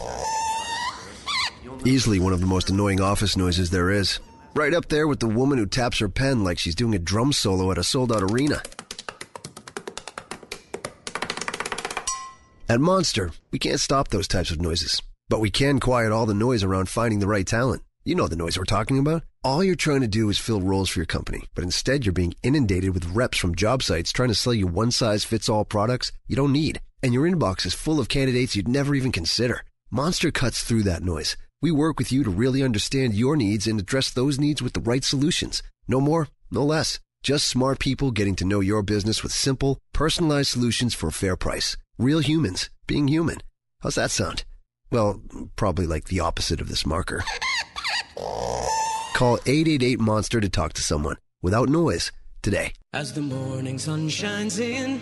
Easily one of the most annoying office noises there is. Right up there with the woman who taps her pen like she's doing a drum solo at a sold-out arena. At Monster, we can't stop those types of noises. But we can quiet all the noise around finding the right talent. You know the noise we're talking about. All you're trying to do is fill roles for your company. But instead, you're being inundated with reps from job sites trying to sell you one-size-fits-all products you don't need. And your inbox is full of candidates you'd never even consider. Monster cuts through that noise. We work with you to really understand your needs and address those needs with the right solutions. No more, no less. Just smart people getting to know your business with simple, personalized solutions for a fair price. Real humans being human. How's that sound? Well, probably like the opposite of this marker. Call eight eight eight, MONSTER to talk to someone without noise today. As the morning sun shines in,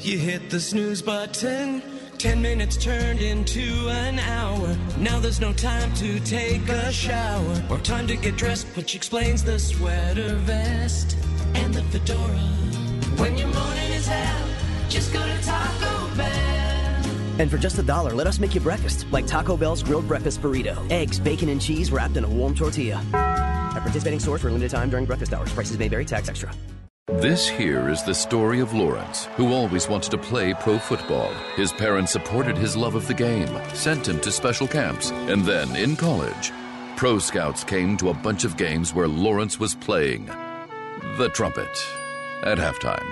you hit the snooze button. Ten minutes turned into an hour. Now there's no time to take a shower or time to get dressed, which explains the sweater vest and the fedora. When your morning is hell, just go to Taco Bell. And for just a dollar, let us make you breakfast, like Taco Bell's grilled breakfast burrito. Eggs, bacon, and cheese wrapped in a warm tortilla. At participating stores for a limited time during breakfast hours. Prices may vary. Tax extra. This here is the story of Lawrence, who always wanted to play pro football. His parents supported his love of the game, sent him to special camps, and then in college, pro scouts came to a bunch of games where Lawrence was playing the trumpet at halftime.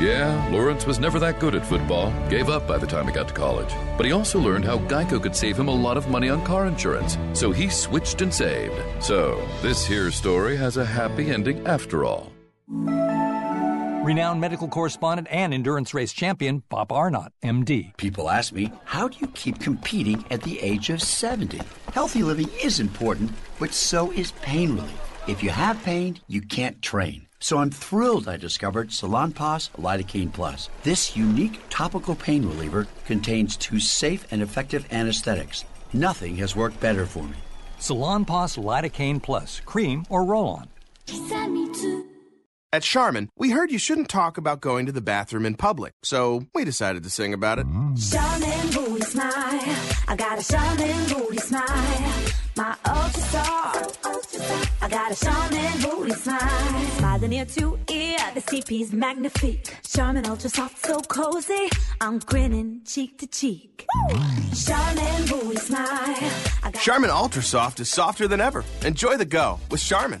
Yeah, Lawrence was never that good at football, gave up by the time he got to college. But he also learned how GEICO could save him a lot of money on car insurance, so he switched and saved. So, this here story has a happy ending after all. Renowned medical correspondent and endurance race champion Bob Arnott, M D. People ask me, how do you keep competing at the age of seventy? Healthy living is important, but so is pain relief. If you have pain, you can't train. So I'm thrilled I discovered Salonpas Lidocaine Plus. This unique topical pain reliever contains two safe and effective anesthetics. Nothing has worked better for me. Salonpas Lidocaine Plus, cream or roll-on. At Charmin, we heard you shouldn't talk about going to the bathroom in public, so we decided to sing about it. Charmin booty smile, I got a Charmin booty smile, my ultra star. I got a Charmin booty smile, by the near to ear, the C P's magnifique. Charmin ultra soft, so cozy, I'm grinning cheek to cheek. Woo! Charmin booty smile. I got Charmin ultra soft is softer than ever. Enjoy the go with Charmin.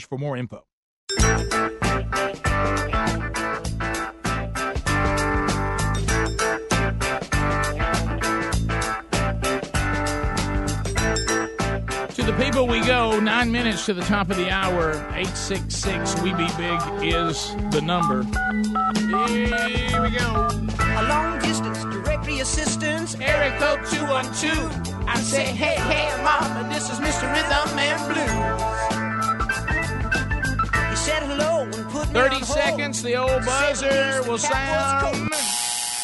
for more info. To the people we go, nine minutes to the top of the hour. eight six six, we be big is the number. Here we go. A long distance directory assistance, area code two one two. I say, hey, hey, mama, this is Mister Rhythm and Blues. thirty seconds, the old buzzer will sound.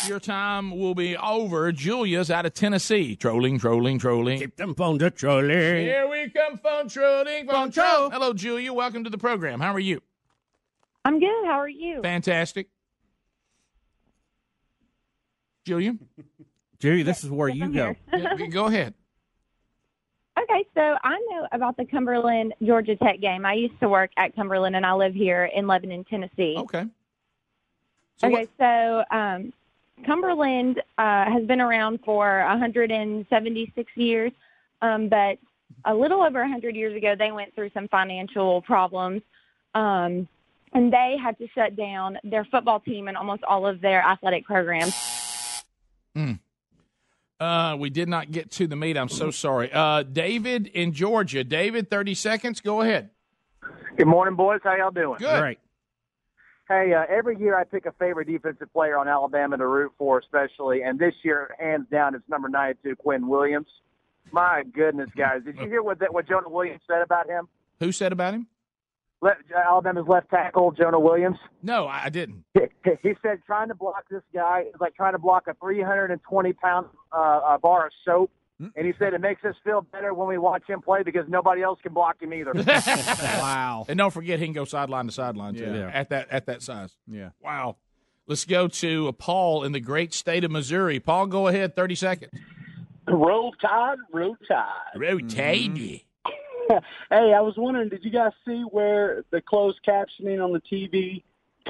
Your time will be over. Julia's out of Tennessee. Trolling, trolling, trolling. Keep them phones a trolling. Here we come, phone trolling, phone troll. Hello, Julia. Welcome to the program. How are you? I'm good. How are you? Fantastic. Julia? Julia, this is where yes, you I'm go. Yeah, go ahead. Okay, so I know about the Cumberland, Georgia Tech game. I used to work at Cumberland, and I live here in Lebanon, Tennessee. Okay. So okay, what? so um, Cumberland uh, has been around for one hundred seventy-six years, um, but a little over one hundred years ago, they went through some financial problems, um, and they had to shut down their football team and almost all of their athletic programs. Mm. Uh, we did not get to the meat. I'm so sorry. Uh, David in Georgia. David, thirty seconds. Go ahead. Good morning, boys. How y'all doing? Good. Great. Hey, uh, every year I pick a favorite defensive player on Alabama to root for, especially, and this year, hands down, it's number ninety-two, Quinn Williams. My goodness, guys. Did you hear what that, what Jonah Williams said about him? Who said about him? Le- Alabama's left tackle, Jonah Williams. No, I didn't. He said trying to block this guy is like trying to block a three hundred twenty pound uh, bar of soap. Mm-hmm. And he said it makes us feel better when we watch him play because nobody else can block him either. Wow. And don't forget, he can go sideline to sideline, too, yeah. Yeah. at that at that size. Yeah. Wow. Let's go to Paul in the great state of Missouri. Paul, go ahead, thirty seconds. Roll Tide, Roll Tide. Roll Tide, mm-hmm. Hey, I was wondering, did you guys see where the closed captioning on the T V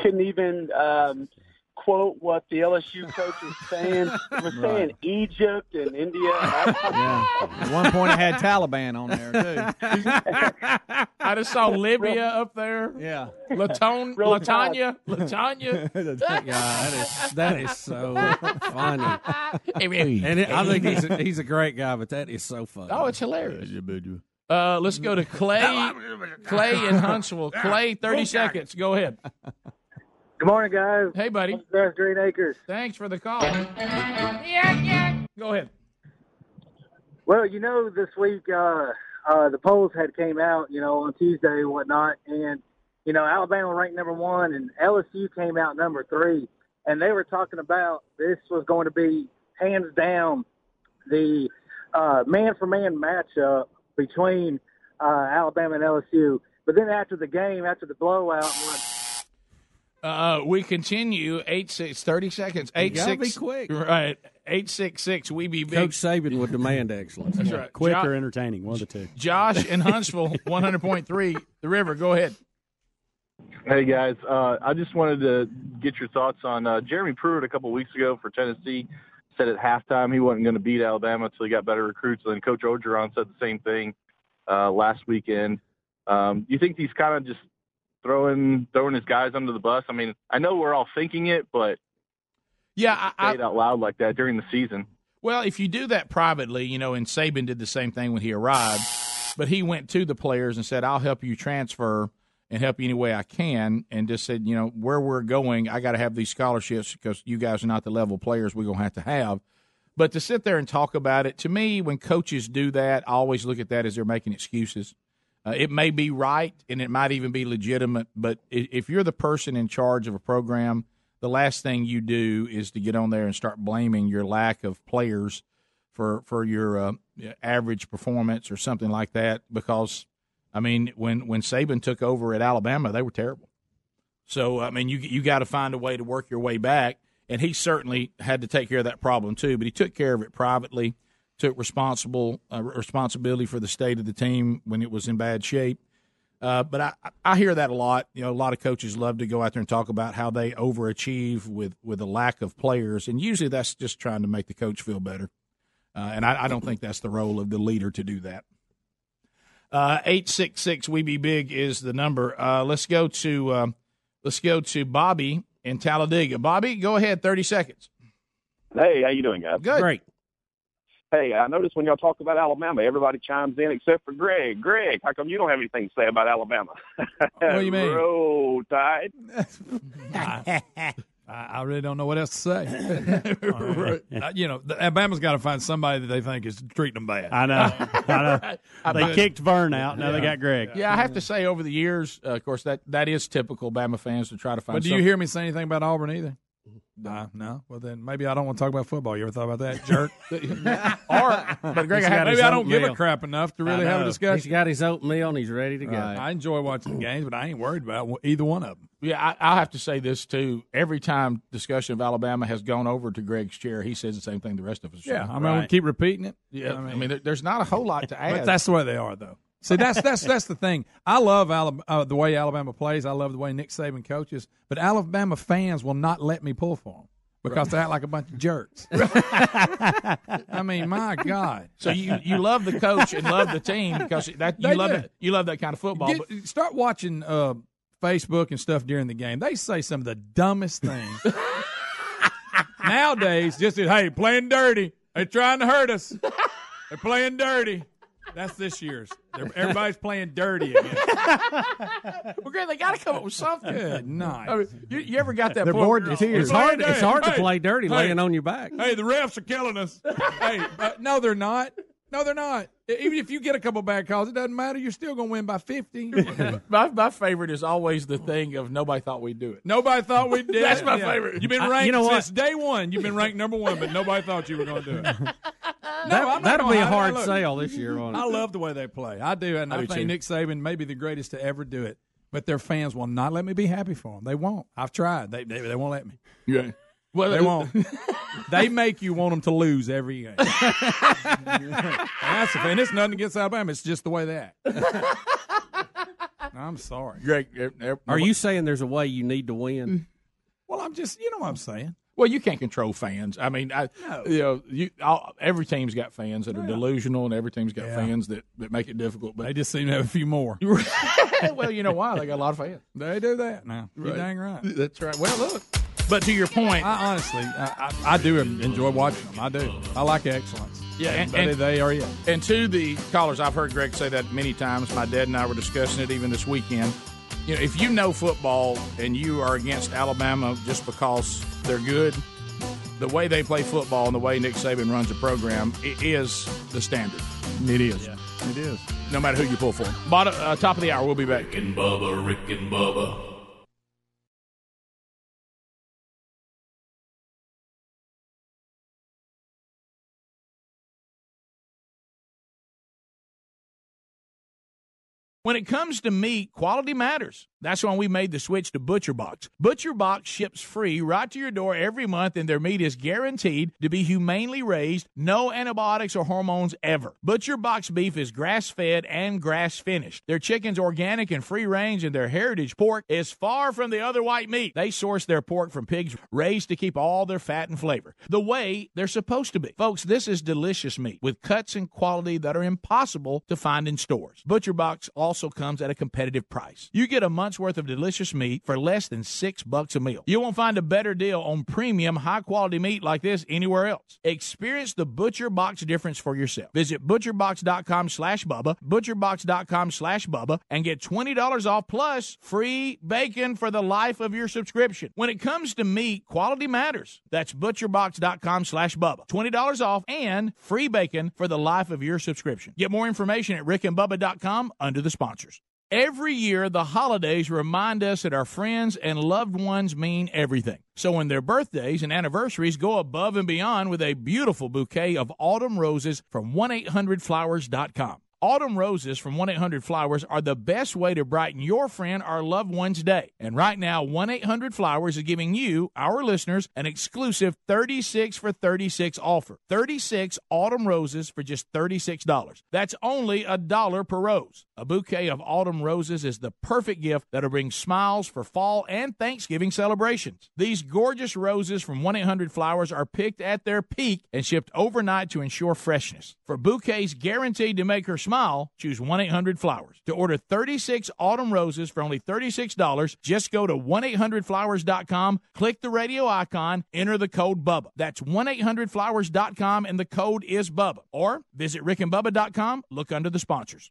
couldn't even um, quote what the L S U coach was saying? It was saying right. Egypt and India. Yeah. At one point, it had Taliban on there, too. I just saw Libya up there. Yeah. Latone, Latanya. Latanya. God, that, is, that is so funny. And it, I think he's a, he's a great guy, but that is so funny. Oh, it's hilarious. Uh, let's go to Clay. Clay in Huntsville. Clay, thirty seconds. Go ahead. Good morning, guys. Hey, buddy. Green Acres. Thanks for the call. Yeah, yeah. Go ahead. Well, you know, this week uh, uh, the polls had came out, you know, on Tuesday and whatnot, and you know, Alabama ranked number one, and L S U came out number three, and they were talking about this was going to be hands down the uh, man-for-man matchup between uh, Alabama and L S U. But then after the game, after the blowout, Uh, we continue. eight six thirty seconds. Eight you gotta six. Be quick. Right. Eight six six. We be big. Coach Saban would demand excellence. That's yeah. right. Quick jo- or entertaining. One of the two. Josh in Huntsville, one hundred point three. The River. Go ahead. Hey guys, uh, I just wanted to get your thoughts on uh, Jeremy Pruitt a couple weeks ago for Tennessee. Said at halftime he wasn't going to beat Alabama until he got better recruits. And then Coach Orgeron said the same thing uh, last weekend. Um, you think he's kind of just throwing throwing his guys under the bus? I mean, I know we're all thinking it, but yeah, I, say it out loud like that during the season. Well, if you do that privately, you know, and Saban did the same thing when he arrived, but he went to the players and said, "I'll help you transfer and help you any way I can," and just said, you know, where we're going, I got to have these scholarships because you guys are not the level players we're going to have to have. But to sit there and talk about it, to me, when coaches do that, I always look at that as they're making excuses. Uh, it may be right, and it might even be legitimate, but if you're the person in charge of a program, the last thing you do is to get on there and start blaming your lack of players for, for your uh, average performance or something like that because – I mean, when, when Saban took over at Alabama, they were terrible. So, I mean, you you got to find a way to work your way back, and he certainly had to take care of that problem too, but he took care of it privately, took responsible uh, responsibility for the state of the team when it was in bad shape. Uh, but I, I hear that a lot. You know, a lot of coaches love to go out there and talk about how they overachieve with, with a lack of players, and usually that's just trying to make the coach feel better. Uh, and I, I don't think that's the role of the leader to do that. Uh, eight six six we be big is the number. Uh, let's go to um, let's go to Bobby in Talladega. Bobby, go ahead. Thirty seconds. Hey, how you doing, guys? Good. Great. Hey, I noticed when y'all talk about Alabama, everybody chimes in except for Greg. Greg, how come you don't have anything to say about Alabama? What do you mean? Roll Tide. I really don't know what else to say. Right. You know, Alabama's got to find somebody that they think is treating them bad. I know. I know. They kicked Vern out. Now yeah. they got Greg. Yeah, I have to say over the years, uh, of course, that, that is typical Bama fans to try to find But do something. You hear me say anything about Auburn either? Nah, no. Well, then maybe I don't want to talk about football. You ever thought about that, jerk? or, but Greg, I, maybe I don't meal. give a crap enough to really have a discussion. He's got his oatmeal and he's ready to go. Right. I enjoy watching the games, but I ain't worried about either one of them. Yeah, I, I'll have to say this, too. Every time discussion of Alabama has gone over to Greg's chair, he says the same thing the rest of us Yeah, saying. I mean, right. we keep repeating it. Yeah, I mean, I mean there, there's not a whole lot to add. But that's the way they are, though. See, that's that's that's the thing. I love Alabama, uh, the way Alabama plays. I love the way Nick Saban coaches. But Alabama fans will not let me pull for them because right. they act like a bunch of jerks. I mean, my God. So you, you love the coach and love the team because that you they love it. You love that kind of football. Get, but. Start watching uh, Facebook and stuff during the game. They say some of the dumbest things. Nowadays, just, hey, playing dirty. They're trying to hurt us. They're playing dirty. That's this year's. They're, everybody's playing dirty again. Well, Greg, they got to come up with something. Good night. I mean, you, you ever got that? They're bored to tears. It's hard, it's hard hey, to play dirty hey, laying on your back. Hey, the refs are killing us. Hey, uh, no, they're not. No, they're not. Even if you get a couple bad calls, it doesn't matter. You're still going to win by fifty. my, my favorite is always the thing of nobody thought we'd do it. Nobody thought we'd do it. That's my yeah. favorite. You've been ranked I, you know since day one. You've been ranked number one, but nobody thought you were going to do it. no, that, that'll be a hard look, sale this year. On it. I love the way they play. I do. And I, I do think too. Nick Saban may be the greatest to ever do it, but their fans will not let me be happy for them. They won't. I've tried. They, they, they won't let me. Yeah. Well, they won't. They make you want them to lose every game. That's the thing. It's nothing against Alabama. It's just the way they act. I'm sorry. Greg, are you saying there's a way you need to win? Well, I'm just, you know what I'm saying. Well, you can't control fans. I mean, I, no. you know, you, I'll, every team's got fans that are yeah. delusional, and every team's got yeah. fans that, that make it difficult. But they just seem to have a few more. Well, you know why? They got a lot of fans. They do that now. Right. You're dang right. That's right. Well, look. But to your point, I honestly, I, I, I do enjoy watching them. I do. I like excellence. Yeah, and, and, and they are. Yeah. And to the callers, I've heard Greg say that many times. My dad and I were discussing it even this weekend. You know, if you know football and you are against Alabama just because they're good, the way they play football and the way Nick Saban runs a program, it is the standard. It is. Yeah, it is. No matter who you pull for. Bottom, uh, top of the hour, we'll be back. Rick and Bubba. Rick and Bubba. When it comes to meat, quality matters. That's why we made the switch to ButcherBox. ButcherBox ships free right to your door every month, and their meat is guaranteed to be humanely raised, no antibiotics or hormones ever. ButcherBox beef is grass-fed and grass-finished. Their chicken's organic and free-range, and their heritage pork is far from the other white meat. They source their pork from pigs raised to keep all their fat and flavor the way they're supposed to be. Folks, this is delicious meat with cuts and quality that are impossible to find in stores. ButcherBox also also comes at a competitive price. You get a month's worth of delicious meat for less than six bucks a meal. You won't find a better deal on premium, high-quality meat like this anywhere else. Experience the ButcherBox difference for yourself. Visit ButcherBox.com slash Bubba, ButcherBox.com slash Bubba, and get twenty dollars off plus free bacon for the life of your subscription. When it comes to meat, quality matters. That's ButcherBox.com slash Bubba. twenty dollars off and free bacon for the life of your subscription. Get more information at rick and bubba dot com under the sponsor. Every year, the holidays remind us that our friends and loved ones mean everything. So when their birthdays and anniversaries, go above and beyond with a beautiful bouquet of autumn roses from one eight hundred flowers dot com. Autumn roses from one eight hundred flowers are the best way to brighten your friend or loved one's day. And right now, one eight hundred flowers is giving you, our listeners, an exclusive thirty-six for thirty-six offer. thirty-six autumn roses for just thirty-six dollars. That's only a dollar per rose. A bouquet of autumn roses is the perfect gift that'll bring smiles for fall and Thanksgiving celebrations. These gorgeous roses from one eight hundred flowers are picked at their peak and shipped overnight to ensure freshness. For bouquets guaranteed to make her smile, choose one eight hundred flowers. To order thirty-six autumn roses for only thirty-six dollars, just go to one eight hundred flowers dot com, click the radio icon, enter the code Bubba. That's one eight hundred flowers dot com, and the code is Bubba. Or visit rick and bubba dot com, look under the sponsors.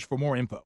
for more info.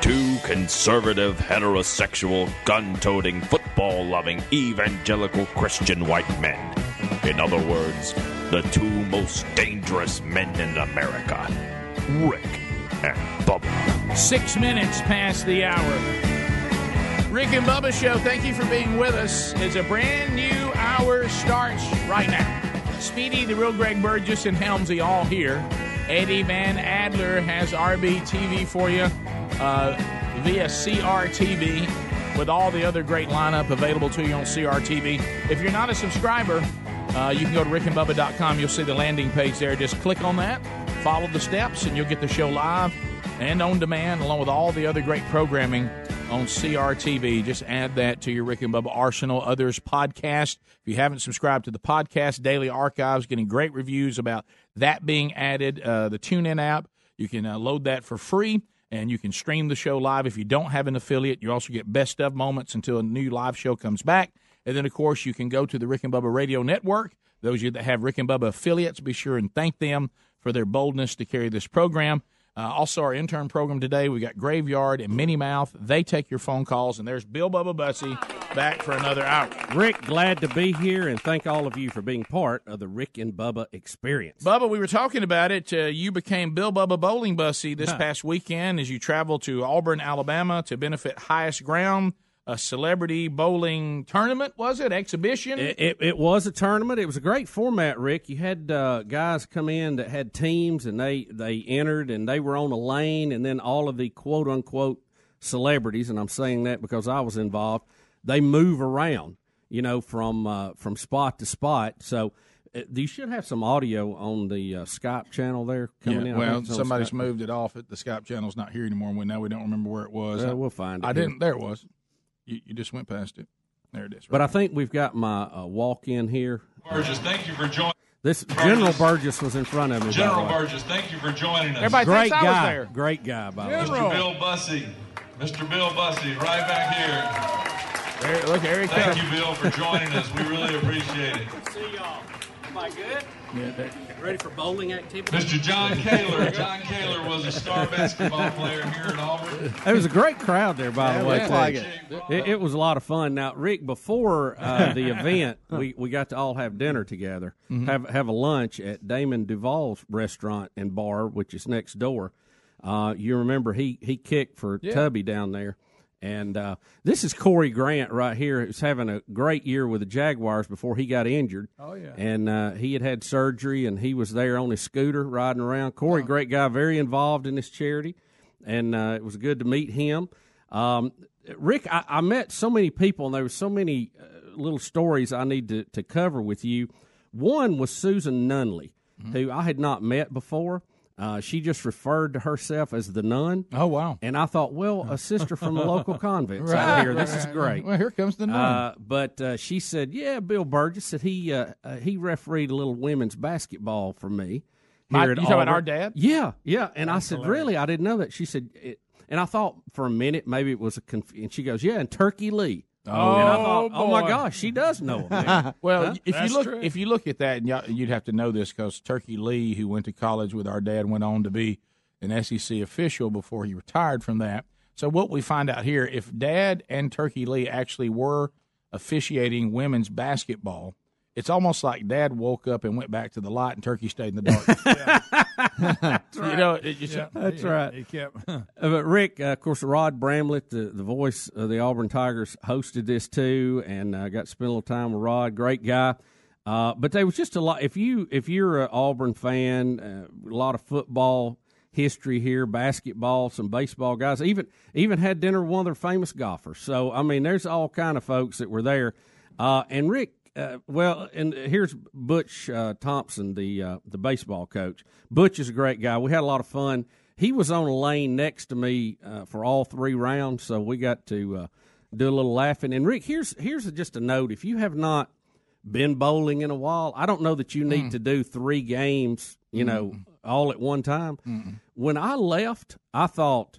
Two conservative, heterosexual, gun-toting, football-loving, evangelical Christian white men. In other words, the two most dangerous men in America, Rick and Bubba. Six minutes past the hour. Rick and Bubba Show, thank you for being with us. It's a brand new hour starts right now. Speedy, the real Greg Burgess, and Helmsy all here. Eddie Van Adler has R B T V for you uh, via C R T V with all the other great lineup available to you on C R T V. If you're not a subscriber, uh, you can go to rick and bubba dot com. You'll see the landing page there. Just click on that, follow the steps, and you'll get the show live and on demand along with all the other great programming on C R T V. Just add that to your Rick and Bubba Arsenal Others podcast. If you haven't subscribed to the podcast, Daily Archives, getting great reviews about that being added, uh, the TuneIn app. You can uh, load that for free, and you can stream the show live. If you don't have an affiliate, you also get best of moments until a new live show comes back. And then, of course, you can go to the Rick and Bubba Radio Network. Those of you that have Rick and Bubba affiliates, be sure and thank them for their boldness to carry this program. Uh, also, our intern program today, we got Graveyard and Minnie Mouth. They take your phone calls, and there's Bill Bubba Bussey back for another hour. Rick, glad to be here, and thank all of you for being part of the Rick and Bubba experience. Bubba, we were talking about it. Uh, you became Bill Bubba Bowling Bussey this huh. past weekend as you traveled to Auburn, Alabama to benefit Highest Ground, a celebrity bowling tournament, was it? Exhibition? It, it, it was a tournament. It was a great format, Rick. You had uh, guys come in that had teams, and they, they entered, and they were on a lane, and then all of the quote-unquote celebrities, and I'm saying that because I was involved, they move around, you know, from uh, from spot to spot. So uh, you should have some audio on the uh, Skype channel there coming yeah, in. Well, somebody's Skype. moved it off. The Skype channel's not here anymore, and we, now we don't remember where it was. Well, I, we'll find it. I here. didn't. There it was. You, you just went past it. There it is. Right but I now. think we've got my uh, walk in here. Burgess, thank you for joining. This Burgess. General Burgess was in front of me. General Burgess, thank you for joining us. Everybody Great thinks guy. I was there. Great guy, by the way. Mister Bill Bussey. Mister Bill Bussey, right back here. There, look, there he thank comes. You, Bill, for joining us. We really appreciate it. Good to see y'all. Am I good? Yeah, there. Ready for bowling activity? Mister John Kaylor. John Kaylor was a star basketball player here at Auburn. It was a great crowd there, by yeah, the way. Yeah, like it. It, it was a lot of fun. Now, Rick, before uh, the event, we, we got to all have dinner together, mm-hmm. have have a lunch at Damon Duvall's restaurant and bar, which is next door. Uh, you remember he, he kicked for yeah. Tubby down there. And uh, this is Corey Grant right here, who's having a great year with the Jaguars before he got injured. Oh, yeah. And uh, he had had surgery, and he was there on his scooter riding around. Corey, oh. great guy, very involved in this charity, and uh, it was good to meet him. Um, Rick, I, I met so many people, and there were so many uh, little stories I need to, to cover with you. One was Susan Nunley, mm-hmm. who I had not met before. Uh, she just referred to herself as the nun. Oh, wow. And I thought, well, a sister from the local convent's right, out here. This right. is great. Well, here comes the nun. Uh, but uh, she said, yeah, Bill Burgess, that he uh, uh, he refereed a little women's basketball for me. My, you talking about our dad? Yeah, yeah. And That's I said, hilarious. Really? I didn't know that. She said, it, and I thought for a minute maybe it was a conf- and she goes, yeah, and Turkey Lee. Oh, and I thought, oh my gosh, she does know him. well, huh? if That's you look, true. if you look at that, and you'd have to know this because Turkey Lee, who went to college with our dad, went on to be an S E C official before he retired from that. So what we find out here, if Dad and Turkey Lee actually were officiating women's basketball, it's almost like Dad woke up and went back to the light, and Turkey stayed in the dark. That's right. You know, it, you yeah, should, that's yeah, right. It kept. uh, but Rick, uh, of course, Rod Bramlett, the, the voice of the Auburn Tigers, hosted this too, and I uh, got to spend a little time with Rod. Great guy. Uh, but there was just a lot. If you if you're an Auburn fan, uh, a lot of football history here, basketball, some baseball guys. Even even had dinner with one of their famous golfers. So I mean, there's all kind of folks that were there. Uh, and Rick, uh, well, and here's Butch uh, Thompson, the uh, the baseball coach. Butch is a great guy. We had a lot of fun. He was on a lane next to me uh, for all three rounds, so we got to uh, do a little laughing. And Rick, here's here's just a note: if you have not been bowling in a while, I don't know that you need mm. to do three games, you know, mm. all at one time. Mm. When I left, I thought,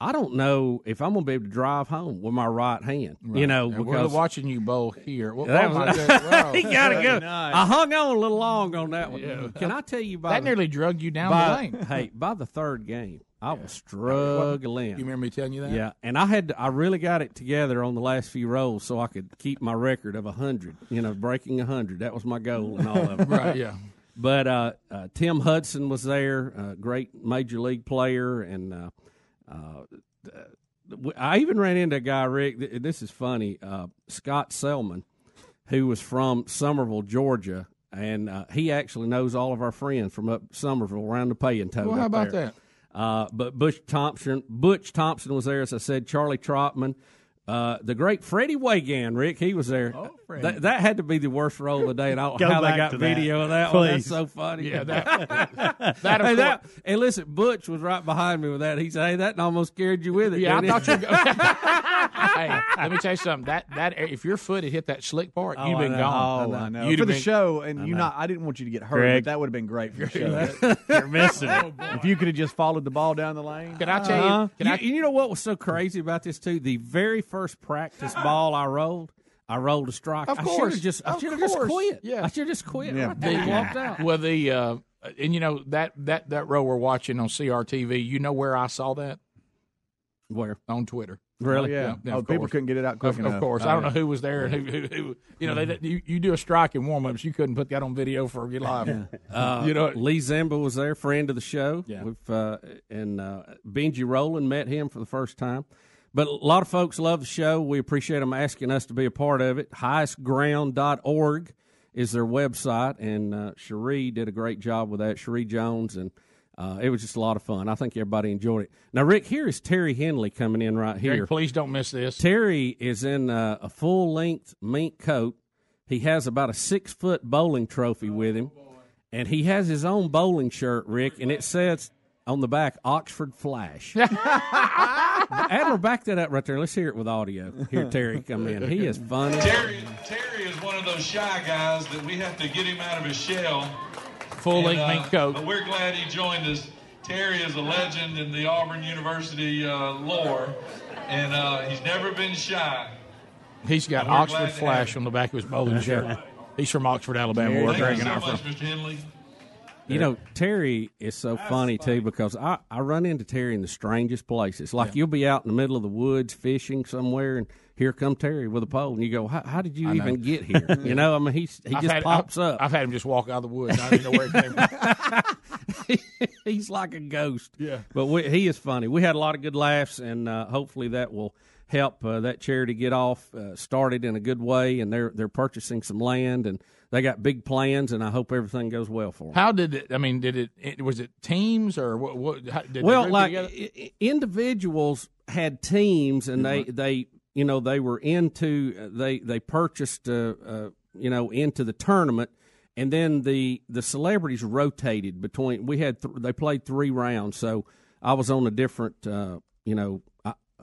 I don't know if I'm going to be able to drive home with my right hand, right. you know. And because we're watching you bowl here. Well, that oh was, my he got to go. Nice. I hung on a little long on that one. Yeah. Can I tell you, by that the, nearly drug you down by, the lane. Hey, by the third game, I yeah. was struggling. You remember me telling you that? Yeah, and I had to, I really got it together on the last few rolls so I could keep my record of one hundred, you know, breaking one hundred. That was my goal and all of it. Right, yeah. But uh, uh, Tim Hudson was there, a great major league player, and uh, uh, I even ran into a guy, Rick, this is funny, uh, Scott Selman, who was from Somerville, Georgia, and uh, he actually knows all of our friends from up Somerville around the Pay and Toad. Well, how about there. that? Uh, but Butch Thompson, Butch Thompson was there, as I said. Charlie Trotman, uh, the great Freddie Wagand, Rick, he was there. Oh, Th- that had to be the worst roll of the day. And I don't know how they got video that. of that Please. one. That's so funny. Yeah, that, that, hey, that, and listen, Butch was right behind me with that. He said, "Hey, that almost carried you with it." Yeah, I thought you. Hey, let me tell you something. That that if your foot had hit that slick part, oh, you've been I gone. Oh, I know. You'd for the been, show, and you not. I didn't want you to get hurt, Greg, but that would have been great for your show. You're missing it. Oh, if you could have just followed the ball down the lane. Can I tell you? Uh-huh. Can you, I, you know what was so crazy about this too? The very first practice ball I rolled, I rolled a strike. Of course, I should have just, I should have just quit. Yeah. I should have just quit. Yeah. Right there, the, walked out. Well, the uh, and you know that that that row we're watching on C R T V. You know where I saw that? Where? On Twitter. Really? Oh, yeah. yeah oh, people couldn't get it out quick of, enough. Of course. Oh, I don't yeah. know who was there. Who, who, who, you know, they you, you do a strike in warm-ups. You couldn't put that on video for your life. uh, you know, Lee Zimba was there, friend of the show. Yeah. With, uh, and uh, Benji Rowland, met him for the first time. But a lot of folks love the show. We appreciate them asking us to be a part of it. highest ground dot org is their website, and uh, Cherie did a great job with that. Cherie Jones, and Uh, it was just a lot of fun. I think everybody enjoyed it. Now, Rick, here is Terry Henley coming in right here. Rick, please don't miss this. Terry is in uh, a full-length mink coat. He has about a six-foot bowling trophy with him, and he has his own bowling shirt, Rick, and it says on the back, Oxford Flash. Adler, back that up right there. Let's hear it with audio. Here, Terry, come in. He is funny. Terry, Terry is one of those shy guys that we have to get him out of his shell. Full-length uh, mink coat. But we're glad he joined us. Terry is a legend in the Auburn University uh, lore, and uh, he's never been shy. He's got Oxford Flash on the back of his bowling shirt. He's from Oxford, Alabama. We're Thank you so much, Mister Henley. You know, Terry is so funny, funny, too, because I, I run into Terry in the strangest places. Like, yeah. you'll be out in the middle of the woods fishing somewhere, and here come Terry with a pole. And you go, how, how did you even get here? You know, I mean, he's, he I've just had, pops I've, up. I've had him just walk out of the woods. I didn't know where he came from. He's like a ghost. Yeah. But we, he is funny. We had a lot of good laughs, and uh, hopefully that will help uh, that charity get off uh, started in a good way. And they're they're purchasing some land, and they got big plans, and I hope everything goes well for them. How did it? I mean, did it? it was it teams or what? what how, did well, like it, individuals had teams, and mm-hmm. they, they, you know, they were into they they purchased, uh, uh, you know, into the tournament, and then the the celebrities rotated between. We had th- they played three rounds, so I was on a different, uh, you know.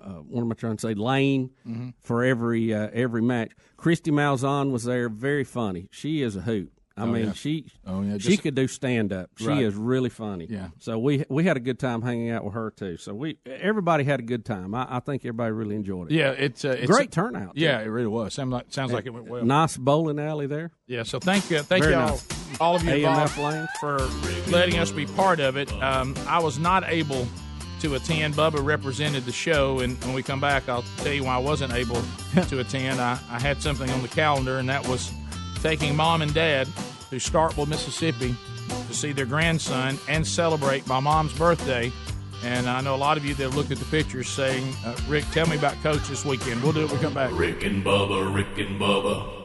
Uh, what am I trying to say? Lane mm-hmm. for every uh, every match. Christy Malzahn was there. Very funny. She is a hoot. I oh, mean, yeah. she oh, yeah. Just, she could do stand up. She right. is really funny. Yeah. So we we had a good time hanging out with her too. So we everybody had a good time. I, I think everybody really enjoyed it. Yeah, it's, uh, it's great a, turnout. Yeah, too. It really was. Sounds like sounds it, like it went well. Nice bowling alley there. Yeah. So thank you, thank you all, nice. all of you for letting us be part of it. Um, I was not able to attend. Bubba represented the show, and when we come back, I'll tell you why I wasn't able to attend. I, I had something on the calendar, and that was taking mom and dad to Starkville, Mississippi to see their grandson and celebrate my mom's birthday. And I know a lot of you that have looked at the pictures saying, uh, Rick, tell me about Coach this weekend. We'll do it when we come back. Rick and Bubba, Rick and Bubba.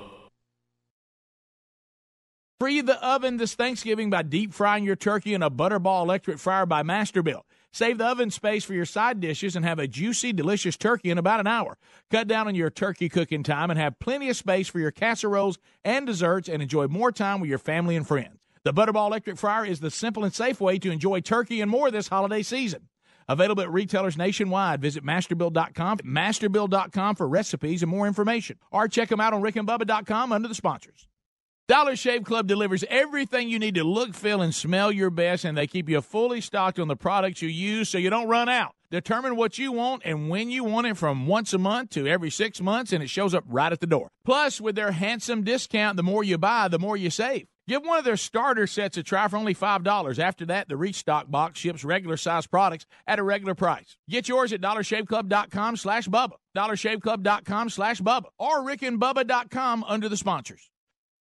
Free the oven this Thanksgiving by deep frying your turkey in a Butterball electric fryer by Masterbuilt. Save the oven space for your side dishes and have a juicy, delicious turkey in about an hour. Cut down on your turkey cooking time and have plenty of space for your casseroles and desserts and enjoy more time with your family and friends. The Butterball electric fryer is the simple and safe way to enjoy turkey and more this holiday season. Available at retailers nationwide. Visit masterbuilt dot com, masterbuilt dot com for recipes and more information. Or check them out on rick and bubba dot com under the sponsors. Dollar Shave Club delivers everything you need to look, feel, and smell your best, and they keep you fully stocked on the products you use so you don't run out. Determine what you want and when you want it from once a month to every six months, and it shows up right at the door. Plus, with their handsome discount, the more you buy, the more you save. Give one of their starter sets a try for only five dollars. After that, the Restock box ships regular-sized products at a regular price. Get yours at dollar shave club dot com slash Bubba, dollar shave club dot com slash Bubba, or rick and bubba dot com under the sponsors.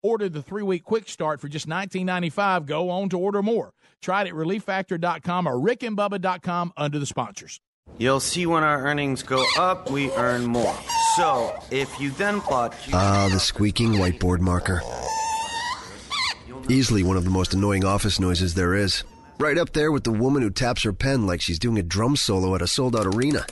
order the three-week quick start for just nineteen ninety-five dollars. Go on to order more. Try it at relief factor dot com or rick and bubba dot com under the sponsors. You'll see when our earnings go up, we earn more. So if you then plot... Ah, uh, the squeaking whiteboard marker. Easily one of the most annoying office noises there is. Right up there with the woman who taps her pen like she's doing a drum solo at a sold-out arena.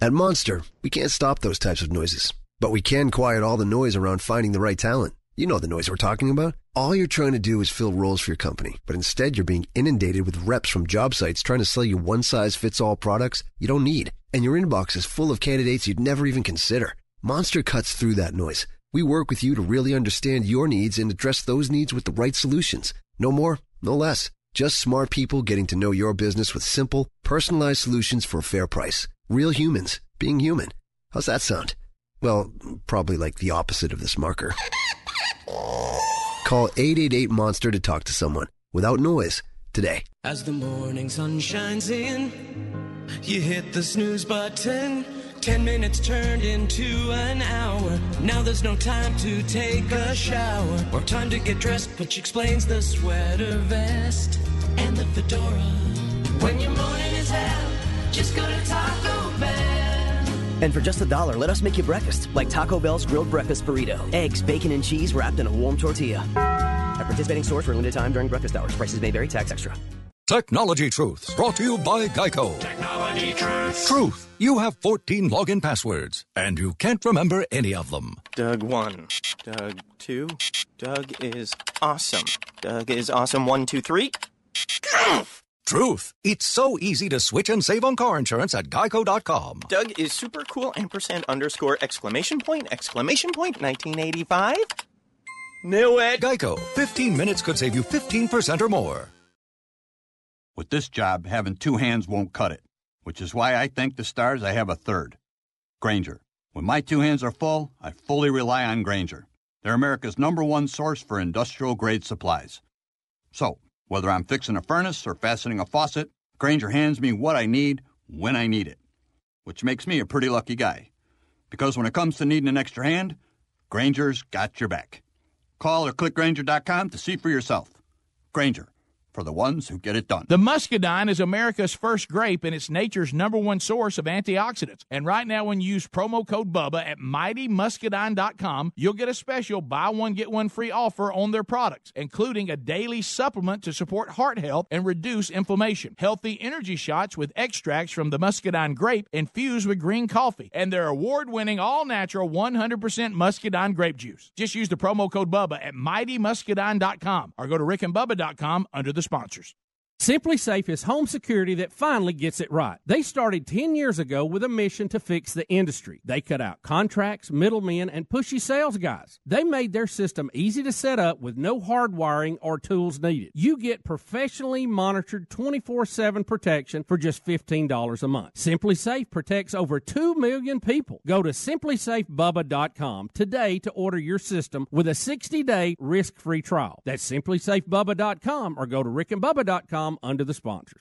At Monster, we can't stop those types of noises, but we can quiet all the noise around finding the right talent. You know the noise we're talking about. All you're trying to do is fill roles for your company, but instead you're being inundated with reps from job sites trying to sell you one-size-fits-all products you don't need, and your inbox is full of candidates you'd never even consider. Monster cuts through that noise. We work with you to really understand your needs and address those needs with the right solutions. No more, no less. Just smart people getting to know your business with simple, personalized solutions for a fair price. Real humans being human. How's that sound? Well, probably like the opposite of this marker. Call eight eight eight monster to talk to someone without noise today. As the morning sun shines in, you hit the snooze button. Ten minutes turned into an hour. Now there's no time to take a shower or time to get dressed, which explains the sweater vest and the fedora. When your morning is out, just go to Taco Bell. And for just a dollar, let us make you breakfast, like Taco Bell's grilled breakfast burrito. Eggs, bacon, and cheese wrapped in a warm tortilla. At participating stores for a limited time during breakfast hours. Prices may vary. Tax extra. Technology Truths, brought to you by GEICO. Technology Truths. Truth, you have fourteen login passwords, and you can't remember any of them. Doug one. Doug two. Doug is awesome. Doug is awesome. one, two, three. Truth. It's so easy to switch and save on car insurance at geico dot com. Doug is super cool, ampersand underscore exclamation point, exclamation point, nineteen eighty-five. Knew it. GEICO. fifteen minutes could save you fifteen percent or more. With this job, having two hands won't cut it, which is why I thank the stars I have a third. Grainger. When my two hands are full, I fully rely on Grainger. They're America's number one source for industrial-grade supplies. So, whether I'm fixing a furnace or fastening a faucet, Grainger hands me what I need when I need it, which makes me a pretty lucky guy. Because when it comes to needing an extra hand, Grainger's got your back. Call or click grainger dot com to see for yourself. Grainger, for the ones who get it done. The muscadine is America's first grape, and it's nature's number one source of antioxidants. And right now, when you use promo code Bubba at mighty muscadine dot com, you'll get a special buy one, get one free offer on their products, including a daily supplement to support heart health and reduce inflammation. Healthy energy shots with extracts from the muscadine grape infused with green coffee, and their award-winning all-natural one hundred percent muscadine grape juice. Just use the promo code Bubba at mighty muscadine dot com or go to rick and bubba dot com under the sponsors. Simply Safe is home security that finally gets it right. They started ten years ago with a mission to fix the industry. They cut out contracts, middlemen, and pushy sales guys. They made their system easy to set up with no hardwiring or tools needed. You get professionally monitored twenty-four seven protection for just fifteen dollars a month. Simply Safe protects over two million people. Go to simply safe bubba dot com today to order your system with a sixty day risk-free trial. That's simply safe bubba dot com or go to rick and bubba dot com under the sponsors.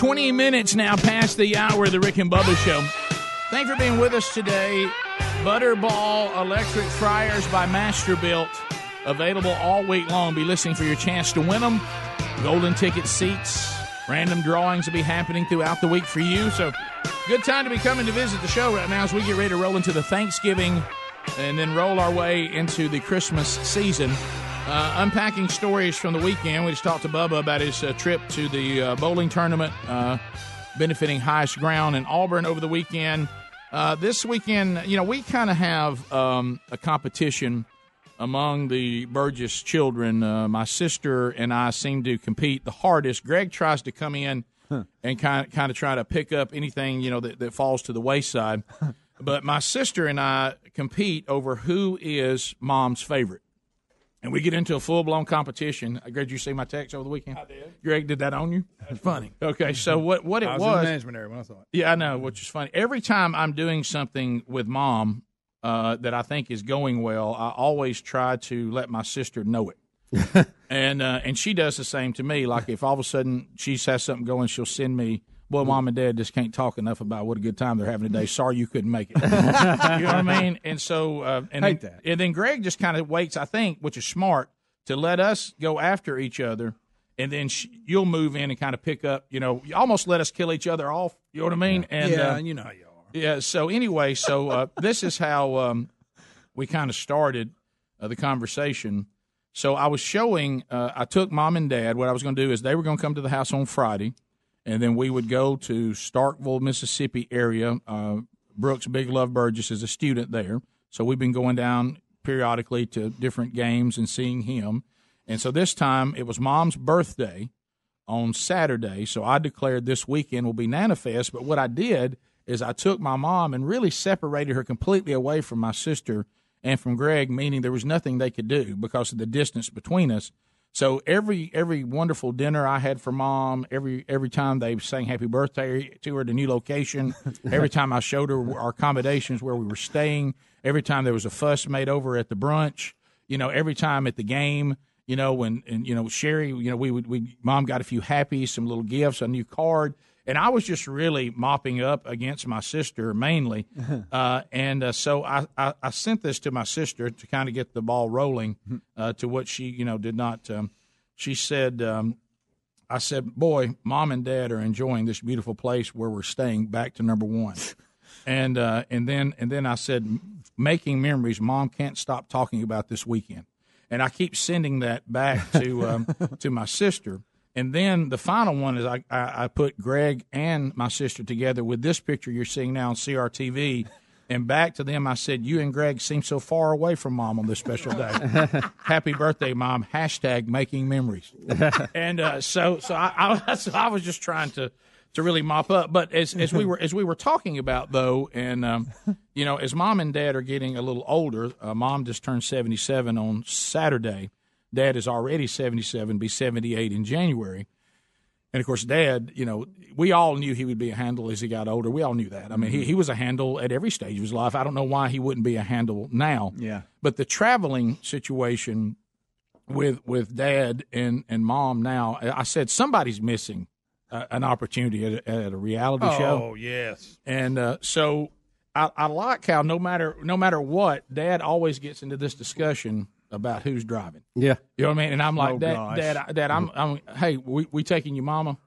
twenty minutes now past the hour of the Rick and Bubba Show. Thanks for being with us today. Butterball electric fryers by Masterbuilt, available all week long. Be listening for your chance to win them. Golden ticket seats, random drawings will be happening throughout the week for you. So good time to be coming to visit the show right now as we get ready to roll into the Thanksgiving and then roll our way into the Christmas season. Uh, unpacking stories from the weekend. We just talked to Bubba about his uh, trip to the uh, bowling tournament, uh, benefiting Highest Ground in Auburn over the weekend. Uh, this weekend, you know, we kind of have um, a competition among the Burgess children. Uh, my sister and I seem to compete the hardest. Greg tries to come in Huh. and kind of, kind of try to pick up anything, you know, that, that falls to the wayside. But my sister and I compete over who is mom's favorite. And we get into a full-blown competition. Greg, did you see my text over the weekend? I did. Greg did that on you? That's funny. Okay, so what, what it was. I was, was in the management area when I saw it. Yeah, I know, which is funny. Every time I'm doing something with mom uh, that I think is going well, I always try to let my sister know it. and uh, and she does the same to me. Like if all of a sudden she has something going, she'll send me, "Well, mom and dad just can't talk enough about what a good time they're having today. Sorry you couldn't make it." You know what I mean? And so uh, and Hate then, that. And then Greg just kind of waits, I think, which is smart, to let us go after each other, and then she, you'll move in and kind of pick up. You know, you almost let us kill each other off. You know what I mean? And yeah, uh, you know how you are. Yeah. So anyway, so uh, this is how um, we kind of started uh, the conversation. So I was showing, uh, I took mom and dad. What I was going to do is they were going to come to the house on Friday, and then we would go to Starkville, Mississippi area. Uh, Brooks Big Love Burgess is a student there. So we've been going down periodically to different games and seeing him. And so this time it was mom's birthday on Saturday. So I declared this weekend will be Nana Fest. But what I did is I took my mom and really separated her completely away from my sister and from Greg, meaning there was nothing they could do because of the distance between us. So every every wonderful dinner I had for mom, every every time they sang happy birthday to her at a new location, every time I showed her our accommodations where we were staying, every time there was a fuss made over at the brunch, you know, every time at the game, you know, when, and, you know, Sherry, you know, we would, we, mom got a few happies, some little gifts, a new card. And I was just really mopping up against my sister mainly. Uh, and uh, so I, I, I sent this to my sister to kind of get the ball rolling uh, to what she, you know, did not. Um, she said, um, I said, "Boy, mom and dad are enjoying this beautiful place where we're staying. Back to number one." and uh, and then and then I said, "Making memories mom can't stop talking about this weekend." And I keep sending that back to um, to my sister. And then the final one is I, I put Greg and my sister together with this picture you're seeing now on C R T V. And back to them, I said, "You and Greg seem so far away from mom on this special day. Happy birthday, mom. Hashtag making memories." and uh, so so I, I, so I was just trying to, to really mop up. But as, as we were as we were talking about, though, and, um, you know, as mom and dad are getting a little older, uh, mom just turned seventy-seven on Saturday. Dad is already seventy-seven, be seventy-eight in January. And, of course, Dad, you know, we all knew he would be a handle as he got older. We all knew that. I mean, he, he was a handle at every stage of his life. I don't know why he wouldn't be a handle now. Yeah. But the traveling situation with with Dad and, and Mom now, I said somebody's missing uh, an opportunity at a, at a reality oh, show. Oh, yes. And uh, so I, I like how no matter no matter what, Dad always gets into this discussion about who's driving. Yeah. You know what I mean? And I'm like, oh, Dad, Dad, Dad, I'm, I'm, hey, we, we taking your mama?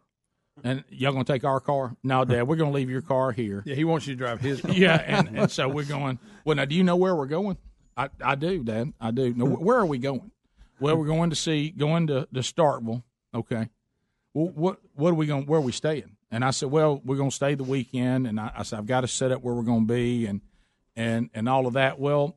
And y'all going to take our car? No, Dad, we're going to leave your car here. Yeah, he wants you to drive his car. yeah, and, and so we're going, well, now, do you know where we're going? I, I do, Dad, I do. No, where are we going? Well, we're going to see, going to, to Starkville. Okay. Well, what, what are we going, where are we staying? And I said, well, we're going to stay the weekend. And I, I said, I've got to set up where we're going to be. And and, and all of that. Well,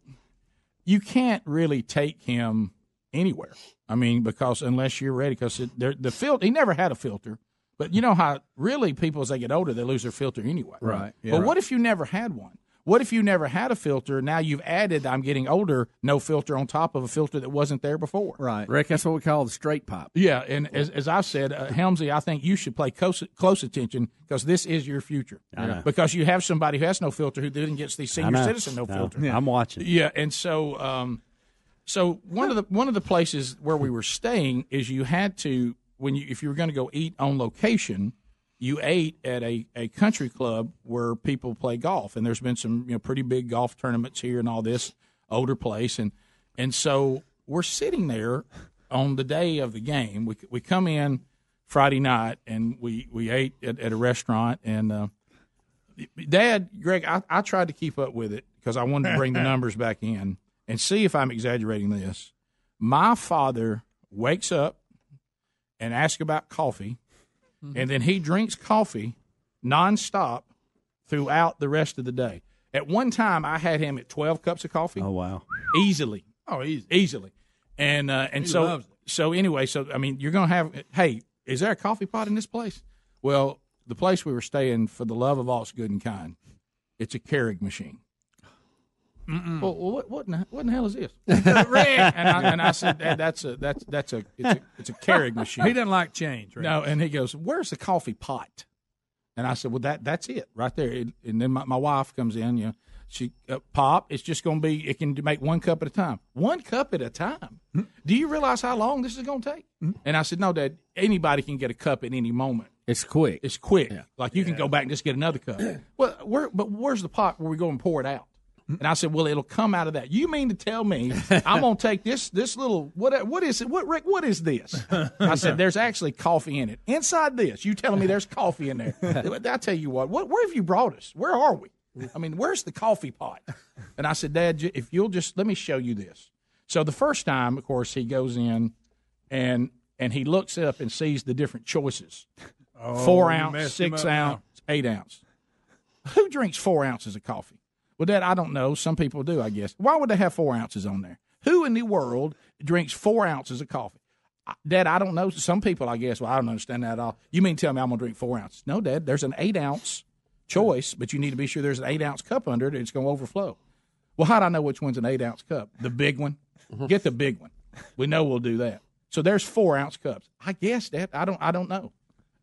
you can't really take him anywhere. I mean, because unless you're ready, because the filter, he never had a filter. But you know how really people, as they get older, they lose their filter anyway. Right. Yeah, but right. What if you never had one? What if you never had a filter? Now you've added, I'm getting older, no filter on top of a filter that wasn't there before. Right. Rick, that's what we call the straight pop. Yeah, and as, as I've said, uh, Helmsy, I think you should pay close, close attention because this is your future. I know. Because you have somebody who has no filter who didn't get the senior citizen no, no filter. Yeah. I'm watching. Yeah, and so um, so one of the one of the places where we were staying is you had to, when you, if you were going to go eat on location, you ate at a, a country club where people play golf, and there's been some you know pretty big golf tournaments here and all this older place, and and so we're sitting there on the day of the game. We we come in Friday night and we, we ate at, at a restaurant, and uh, Dad, Greg, I, I tried to keep up with it because I wanted to bring the numbers back in and see if I'm exaggerating this. My father wakes up and asks about coffee. And then he drinks coffee nonstop throughout the rest of the day. At one time, I had him at twelve cups of coffee. Oh wow! Easily. Oh, easy. Easily. And uh, and he so loves it. So anyway, so I mean, you're gonna have. Hey, is there a coffee pot in this place? Well, the place we were staying, for the love of all it's good and kind, it's a Keurig machine. Mm-mm. Well, what what in, the, what in the hell is this? and, I, and I said, Dad, that's a that's that's a it's a, it's a Keurig machine. He doesn't like change, right? No, and he goes, "Where's the coffee pot?" And I said, "Well, that that's it right there." It, and then my, my wife comes in, you know, she uh, pop. It's just going to be. It can make one cup at a time. One cup at a time. Mm-hmm. Do you realize how long this is going to take? Mm-hmm. And I said, "No, Dad. Anybody can get a cup at any moment. It's quick. It's quick. Yeah. Like you yeah. can go back and just get another cup." Well, where but where's the pot where we go and pour it out? And I said, well, it'll come out of that. You mean to tell me I'm going to take this this little, what what is it, what Rick, what is this? I said, there's actually coffee in it. Inside this, you telling me there's coffee in there. I tell you what, what, where have you brought us? Where are we? I mean, where's the coffee pot? And I said, Dad, if you'll just, let me show you this. So the first time, of course, he goes in and and he looks up and sees the different choices. Oh, four ounce, six ounce, now. eight ounce. Who drinks four ounces of coffee? Well, Dad, I don't know. Some people do, I guess. Why would they have four ounces on there? Who in the world drinks four ounces of coffee? Dad, I don't know. Some people, I guess. Well, I don't understand that at all. You mean tell me I'm going to drink four ounces? No, Dad, there's an eight-ounce choice, but you need to be sure there's an eight-ounce cup under it. It's going to overflow. Well, how do I know which one's an eight-ounce cup? The big one? Get the big one. We know we'll do that. So there's four-ounce cups. I guess, Dad. I don't I don't know.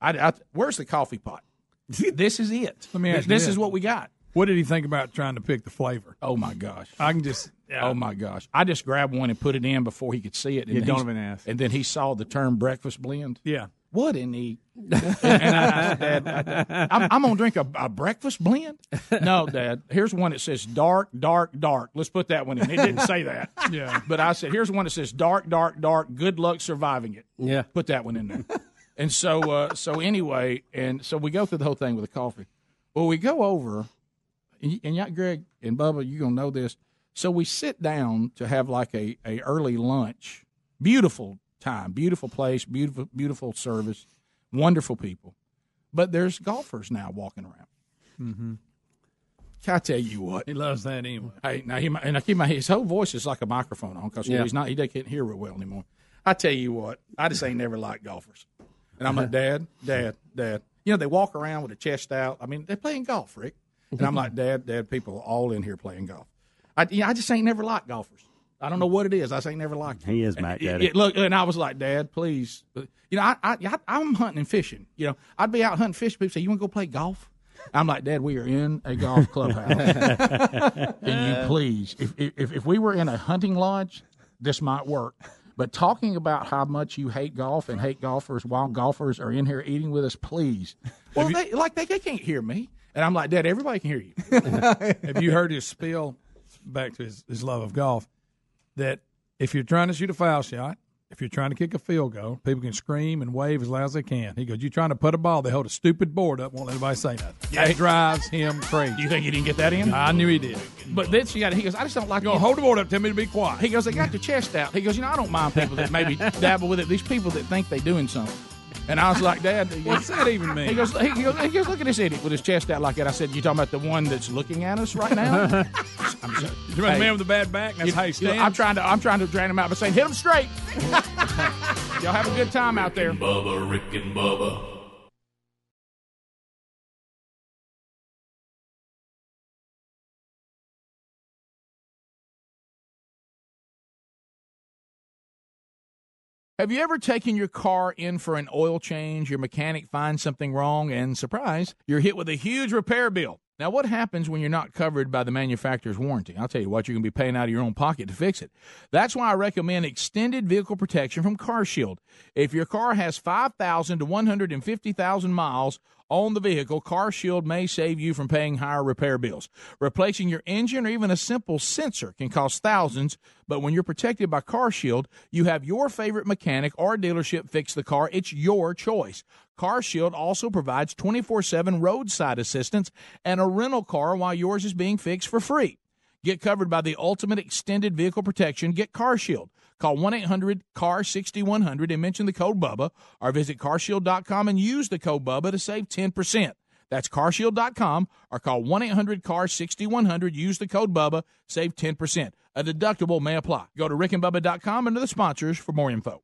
I, I, where's the coffee pot? This is it. Let me ask this you is that. What we got. What did he think about trying to pick the flavor? Oh, my gosh. I can just – oh, my gosh. I just grabbed one and put it in before he could see it. And you don't even ask. And then he saw the term breakfast blend. Yeah. What in the – and I, I said, Dad, I, I'm, I'm going to drink a, a breakfast blend? No, Dad. Here's one that says dark, dark, dark. Let's put that one in. He didn't say that. Yeah. But I said, here's one that says dark, dark, dark. Good luck surviving it. Yeah. Put that one in there. And so, uh, so anyway, and so we go through the whole thing with the coffee. Well, we go over – and y'all, Greg and Bubba, you're going to know this. So we sit down to have like a, a early lunch. Beautiful time, beautiful place, beautiful beautiful service, wonderful people. But there's golfers now walking around. Mm-hmm. I tell you what. He loves that anyway. Hey, now he, and I keep my, his whole voice is like a microphone on because yeah. he's not, he can't hear real well anymore. I tell you what, I just ain't never liked golfers. And I'm like, Dad, Dad, Dad. You know, they walk around with their chest out. I mean, they're playing golf, Rick. And I'm like, Dad, Dad, people are all in here playing golf. I, you know, I just ain't never liked golfers. I don't know what it is. I just ain't never liked them. He is Mac Daddy. It, it, look, and I was like, Dad, please. You know, I, I, I'm hunting and fishing. You know, I'd be out hunting fishing. People say, you want to go play golf? I'm like, Dad, we are in a golf clubhouse. Can you please? If, if if we were in a hunting lodge, this might work. But talking about how much you hate golf and hate golfers while golfers are in here eating with us, please. Well, you- they, like, they, they can't hear me. And I'm like, Dad, everybody can hear you. Have you heard his spiel, back to his, his love of golf, that if you're trying to shoot a foul shot, if you're trying to kick a field goal, people can scream and wave as loud as they can. He goes, you're trying to put a ball, they hold a stupid board up, won't let anybody say nothing. Yeah. That drives him crazy. You think he didn't get that in? I knew he did. But then she got, he goes, I just don't like it. Go hold the board up, tell me to be quiet. He goes, they got the chest out. He goes, you know, I don't mind people that maybe dabble with it. These people that think they're doing something. And I was like, Dad, what's that even mean? He goes, he goes, he goes, look at this idiot with his chest out like that. I said, you talking about the one that's looking at us right now? I'm sorry. You're hey, a man with a bad back. That's you, how he stands. You know, I'm trying to I'm trying to drain him out by saying hit him straight. Y'all have a good time Rick out there. And Bubba, Rick and Bubba. Have you ever taken your car in for an oil change, your mechanic finds something wrong, and surprise, you're hit with a huge repair bill? Now, what happens when you're not covered by the manufacturer's warranty? I'll tell you what, you're going to be paying out of your own pocket to fix it. That's why I recommend extended vehicle protection from CarShield. If your car has five thousand to one hundred fifty thousand miles on the vehicle, CarShield may save you from paying higher repair bills. Replacing your engine or even a simple sensor can cost thousands, but when you're protected by CarShield, you have your favorite mechanic or dealership fix the car. It's your choice. CarShield also provides twenty-four seven roadside assistance and a rental car while yours is being fixed for free. Get covered by the ultimate extended vehicle protection. Get CarShield. Call one eight hundred C A R sixty-one hundred and mention the code Bubba, or visit CarShield dot com and use the code Bubba to save ten percent. That's CarShield dot com or call one eight hundred C A R sixty-one hundred. Use the code Bubba, save ten percent. A deductible may apply. Go to Rick and Bubba dot com under the sponsors for more info.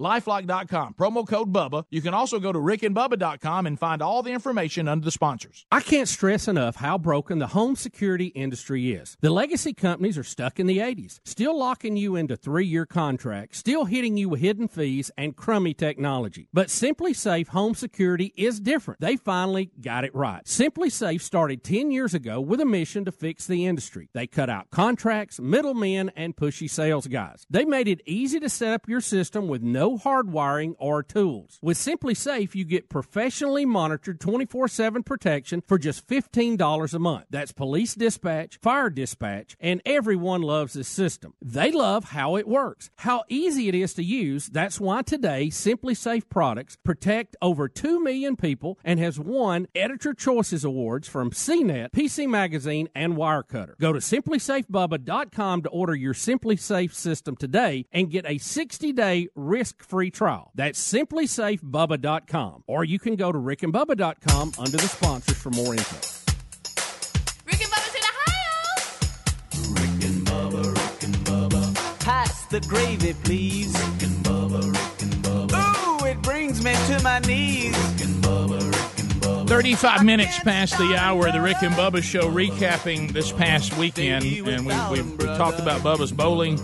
LifeLock dot com, promo code Bubba. You can also go to rick and bubba dot com and find all the information under the sponsors. I can't stress enough how broken the home security industry is. The legacy companies are stuck in the eighties, still locking you into three-year contracts, still hitting you with hidden fees and crummy technology. But Simply Safe Home Security is different. They finally got it right. Simply Safe started ten years ago with a mission to fix the industry. They cut out contracts, middlemen, and pushy sales guys. They made it easy to set up your system with no no hardwiring or tools. With Simply Safe, you get professionally monitored twenty-four seven protection for just fifteen dollars a month. That's police dispatch, fire dispatch, and everyone loves this system. They love how it works, how easy it is to use. That's why today, Simply Safe products protect over two million people and has won Editor Choices Awards from C net, P C Magazine, and Wirecutter. Go to Simply Safe Bubba dot com to order your Simply Safe system today and get a sixty day risk-free trial. That's Simply Safe Bubba dot com. Or you can go to Rick and Bubba dot com under the sponsors for more info. Rick and Bubba's in Ohio! Rick and Bubba, Rick and Bubba. Pass the gravy, please. Rick and Bubba, Rick and Bubba. Ooh, it brings me to my knees. Rick and Bubba, Rick and Bubba. thirty-five minutes past the hour of the Rick and Bubba Show, recapping this past weekend. And we've, we've, we've talked about Bubba's bowling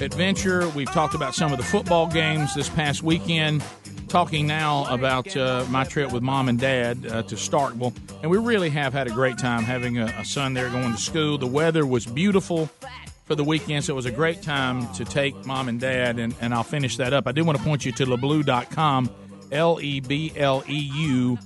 adventure. We've talked about some of the football games this past weekend. Talking now about uh, my trip with Mom and Dad uh, to Starkville. And we really have had a great time having a, a son there going to school. The weather was beautiful for the weekend, so it was a great time to take Mom and Dad, and, and I'll finish that up. I do want to point you to lebleu dot com, L E B L E U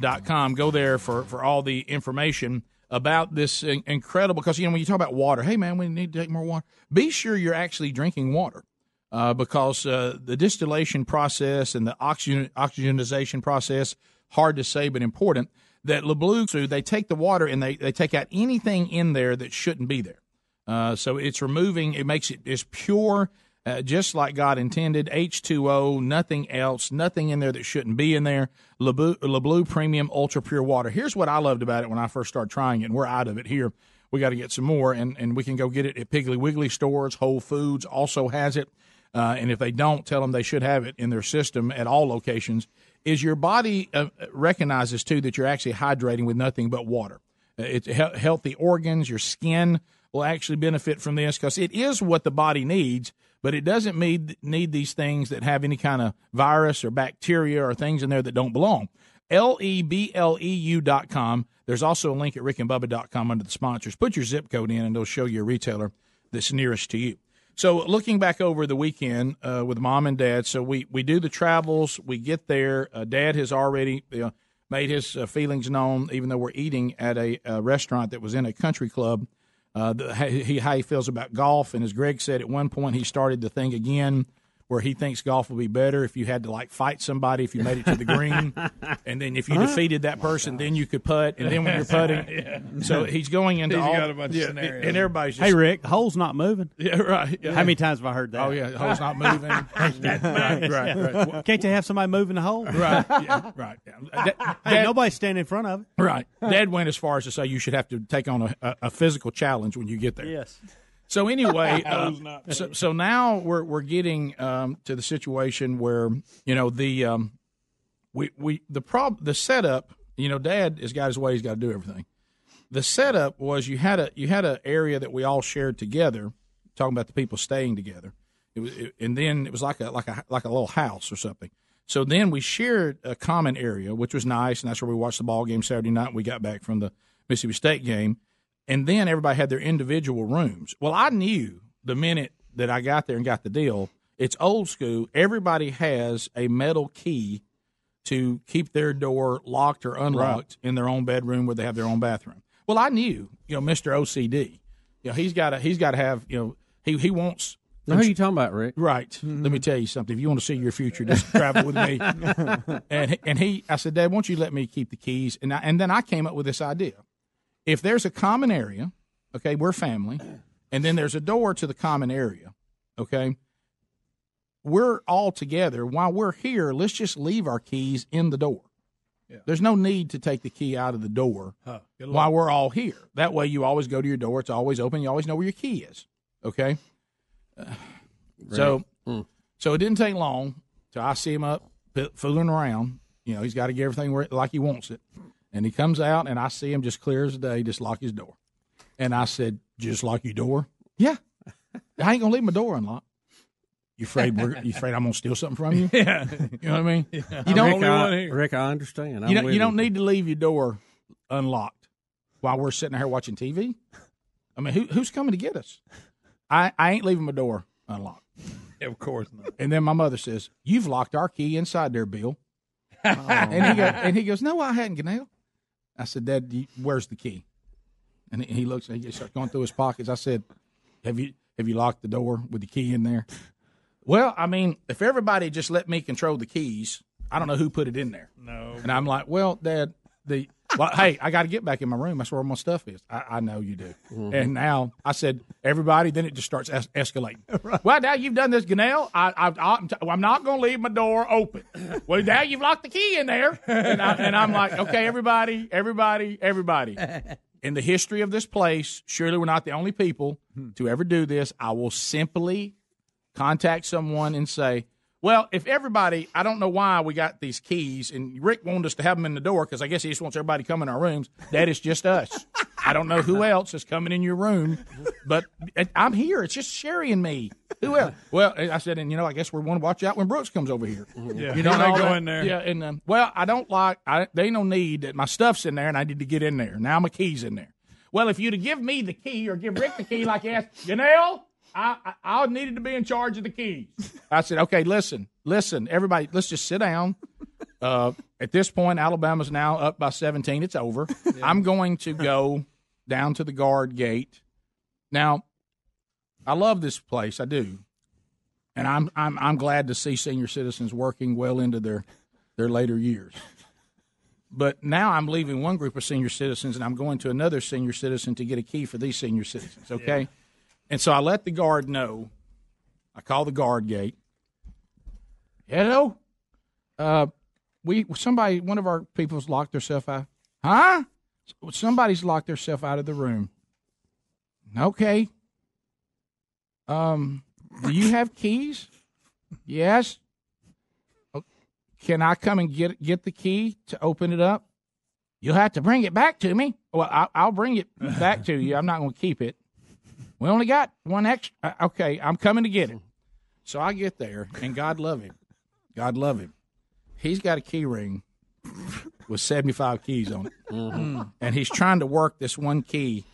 dot com. Go there for, for all the information about this incredible, because, you know, when you talk about water, hey, man, we need to take more water. Be sure you're actually drinking water, uh, because uh, the distillation process and the oxygen, oxygenization process, hard to say but important, that LeBleu, they take the water and they, they take out anything in there that shouldn't be there. Uh, so it's removing, it makes it as pure, uh, just like God intended, H two O, nothing else, nothing in there that shouldn't be in there. LeBleu, LeBleu Premium Ultra Pure Water. Here's what I loved about it when I first started trying it, and we're out of it here. We got to get some more, and, and we can go get it at Piggly Wiggly stores. Whole Foods also has it. Uh, and if they don't, tell them they should have it in their system at all locations. Is your body uh, recognizes, too, that you're actually hydrating with nothing but water. Uh, it's he- healthy organs, your skin will actually benefit from this, because it is what the body needs, but it doesn't need, need these things that have any kind of virus or bacteria or things in there that don't belong. L E B L E U dot com. There's also a link at Rick and Bubba dot com under the sponsors. Put your zip code in, and they'll show you a retailer that's nearest to you. So looking back over the weekend uh, with Mom and Dad, so we, we do the travels, we get there. Uh, Dad has already uh, made his uh, feelings known, even though we're eating at a, a restaurant that was in a country club. Uh, the, he, how he feels about golf, and as Greg said, at one point he started the thing again where he thinks golf would be better if you had to, like, fight somebody if you made it to the green, and then if you huh? defeated that person, oh then you could putt, and then when you're putting, yeah. so he's going into he's all got a bunch yeah, of scenarios. And everybody's just, hey Rick, hole's not moving. Yeah, right. Yeah. How many times have I heard that? Oh yeah, hole's not moving. right, right, right. Can't you have somebody moving the hole? Right, yeah, right. Yeah. Dad, hey, Dad, nobody's standing in front of it. Right. Dad went as far as to say you should have to take on a, a, a physical challenge when you get there. Yes. So anyway, uh, so, so now we're we're getting um, to the situation where, you know, the um, we we the prob the setup, you know, Dad has got his way, he's got to do everything. The setup was you had a you had an area that we all shared together, talking about the people staying together. It was it, and then it was like a like a like a little house or something. So then we shared a common area, which was nice, and that's where we watched the ball game Saturday night when we got back from the Mississippi State game. And then everybody had their individual rooms. Well, I knew the minute that I got there and got the deal, it's old school. Everybody has a metal key to keep their door locked or unlocked right. in their own bedroom where they have their own bathroom. Well, I knew, you know, Mister O C D. You know, he's got to he's got to have, you know, he he wants. Now, who are you talking about, Rick? Right. Mm-hmm. Let me tell you something. If you want to see your future, just travel with me. And he, and he, I said, Dad, won't you let me keep the keys? And I, and then I came up with this idea. If there's a common area, okay, we're family, and then there's a door to the common area, okay, we're all together. While we're here, let's just leave our keys in the door. Yeah. There's no need to take the key out of the door huh. while we're all here. That way you always go to your door. It's always open. You always know where your key is, okay? Uh, so mm. so it didn't take long till I see him up fooling around. You know, he's got to get everything where, like he wants it. And he comes out, and I see him just clear as day, just lock his door. And I said, just lock your door? Yeah. I ain't going to leave my door unlocked. You afraid we're, you afraid I'm going to steal something from you? Yeah. You know what I mean? Yeah. You don't, Rick, I, Rick, I understand. I'm you don't, you don't need to leave your door unlocked while we're sitting here watching T V. I mean, who, who's coming to get us? I, I ain't leaving my door unlocked. Of course not. And then my mother says, "You've locked our key inside there, Bill." Oh. And he goes, and he goes, "No, I hadn't, Gennell." I said, "Dad, where's the key?" And he looks, and he starts going through his pockets. I said, "Have you have you locked the door with the key in there?" Well, I mean, if everybody just let me control the keys, I don't know who put it in there. No. And I'm like, well, Dad, the well, hey, I got to get back in my room. That's where my stuff is. I, I know you do. Mm-hmm. And now I said, everybody, then it just starts es- escalating. Right. Well, now you've done this, Gennell. I, I, I'm, t- I'm not going to leave my door open. Well, now you've locked the key in there. And, I, and I'm like, okay, everybody, everybody, everybody. In the history of this place, surely we're not the only people hmm. to ever do this. I will simply contact someone and say, well, if everybody, I don't know why we got these keys, and Rick wanted us to have them in the door because I guess he just wants everybody to come in our rooms. That is just us. I don't know who else is coming in your room, but I'm here. It's just Sherry and me. Who else? Well, I said, and, you know, I guess we want to watch out when Brooks comes over here. Yeah. You don't know, go in there. Yeah, and, um, well, I don't like, I, they ain't no need that my stuff's in there, and I need to get in there. Now my key's in there. Well, if you'd have give me the key or give Rick the key like you asked, Gennell, I, I I needed to be in charge of the keys. I said, okay, listen, listen, everybody, let's just sit down. Uh, at this point, Alabama's now up by seventeen. It's over. Yeah. I'm going to go down to the guard gate. Now, I love this place. I do. And I'm I'm I'm glad to see senior citizens working well into their, their later years. But now I'm leaving one group of senior citizens, and I'm going to another senior citizen to get a key for these senior citizens, okay? Yeah. And so I let the guard know. I call the guard gate. Hello? Uh, we somebody, one of our people's locked herself out. Huh? Somebody's locked herself out of the room. Okay. Um, do you have keys? Yes. Can I come and get get the key to open it up? You'll have to bring it back to me. Well, I, I'll bring it back to you. I'm not going to keep it. We only got one extra. Okay, I'm coming to get it. So I get there, and God love him. God love him. He's got a key ring with seventy-five keys on it. Mm-hmm. And he's trying to work this one key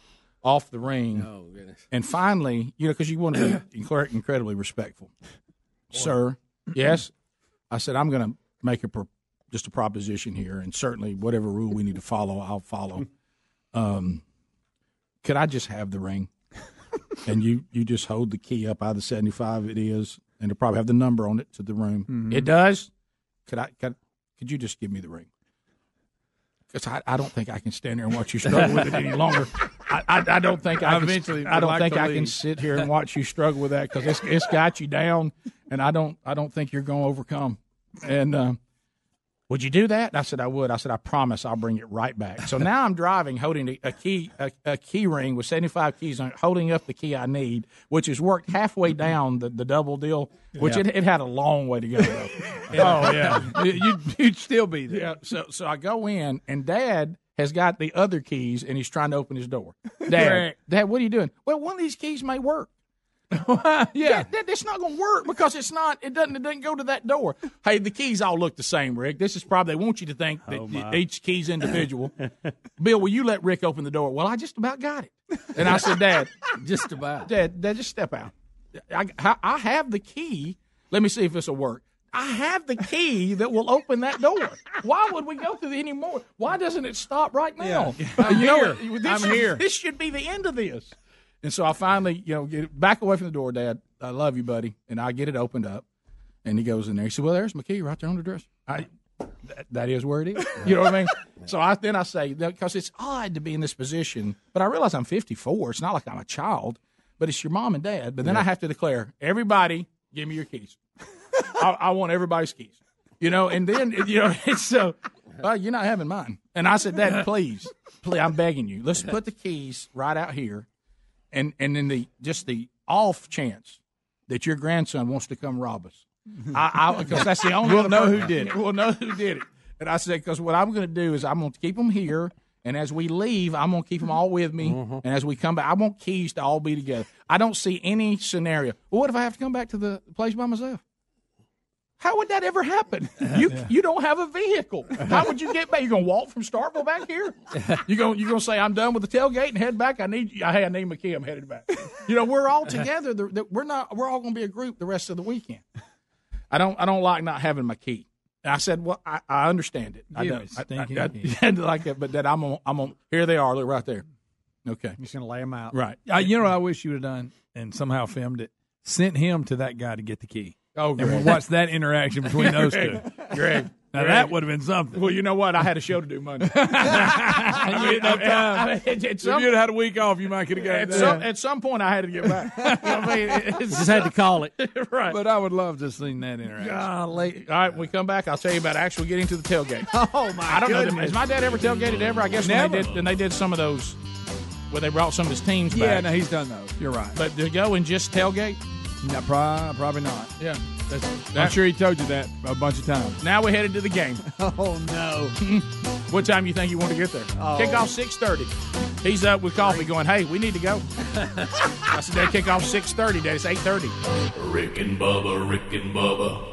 off the ring. Oh, goodness. And finally, you know, because you want to be incredibly respectful. Boy. Sir, yes? I said, I'm going to make a pro- just a proposition here, and certainly whatever rule we need to follow, I'll follow. Um, could I just have the ring? And you, you just hold the key up out of the seventy-five it is, and it'll probably have the number on it to the room. Mm-hmm. It does. Could I? Could, could you just give me the ring? Because I, I don't think I can stand here and watch you struggle with it any longer. I, I, I don't think I, I eventually. Can, I don't like think I leave. Can sit here and watch you struggle with that because it's it's got you down, and I don't I don't think you're going to overcome. And um, would you do that? I said I would. I said I promise I'll bring it right back. So now I'm driving, holding a key a, a key ring with seventy-five keys on it, holding up the key I need, which has worked halfway down the, the double deal, which yeah. it, it had a long way to go. Though. Oh yeah, you'd, you'd still be there. Yeah. So so I go in, and Dad has got the other keys, and he's trying to open his door. Dad, right. Dad, what are you doing? Well, one of these keys may work. yeah, that, that, that's not going to work because it's not. It doesn't. It doesn't go to that door. Hey, the keys all look the same, Rick. This is probably they want you to think that oh each key's individual. Bill, will you let Rick open the door? Well, I just about got it. And I said, Dad, just about. Dad, Dad, just step out. I, I, I have the key. Let me see if this will work. I have the key that will open that door. Why would we go through any more? Why doesn't it stop right now? Yeah. I'm you know, here. This, I'm here. This should be the end of this. And so I finally, you know, get back away from the door, Dad. I love you, buddy. And I get it opened up, and he goes in there. He said, well, there's my key right there on the dresser. I, that, that is where it is. You know what I mean? So I, then I say, because it's odd to be in this position, but I realize I'm fifty-four. It's not like I'm a child, but it's your mom and dad. But then yeah. I have to declare, everybody, give me your keys. I, I want everybody's keys. You know, and then, you know, it's so, uh, you're not having mine. And I said, Dad, please, please, I'm begging you. Let's put the keys right out here. And and then the just the off chance that your grandson wants to come rob us, I because that's the only we'll know person. Who did it. We'll know who did it. And I said, because what I'm going to do is I'm going to keep them here, and as we leave, I'm going to keep them all with me. Mm-hmm. And as we come back, I want keys to all be together. I don't see any scenario. Well, what if I have to come back to the place by myself? How would that ever happen? You yeah. you don't have a vehicle. How would you get back? You're gonna walk from Starkville back here? You gonna you gonna say I'm done with the tailgate and head back? I need I, I need my key. I'm headed back. You know we're all together. The, the, we're not. We're all gonna be a group the rest of the weekend. I don't I don't like not having my key. And I said, well, I, I understand it. I don't. I, I, I, I like it, but that I'm on. I'm on. Here they are. Look right there. Okay. You're just gonna lay them out. Right. I, you know what I wish you would have done and somehow filmed it. Sent him to that guy to get the key. Oh, Greg. And we'll watch that interaction between those two. Greg. Now, Greg. That would have been something. Well, you know what? I had a show to do Monday. I mean, no time. I, I, at, at some, if you had had a week off, you might could have got at some, at some point, I had to get back. You know what I mean? It's, it's, just had to call it. Right. But I would love to have seen that interaction. Golly. All right, when we come back, I'll tell you about actually getting to the tailgate. Oh, my I don't goodness. know. Has my dad ever tailgated ever? I guess Never. when they did, and they did some of those where they brought some of his teams back. Yeah, no, he's done those. You're right. But to go and just tailgate? No, probably not. Yeah, that's, that, I'm sure he told you that a bunch of times. Now we're headed to the game. Oh, no. What time do you think you want to get there? Oh. Kickoff six thirty. He's up with coffee going, hey, we need to go. I said, Dad, kickoff six thirty. Dad, it's eight thirty. Rick and Bubba, Rick and Bubba.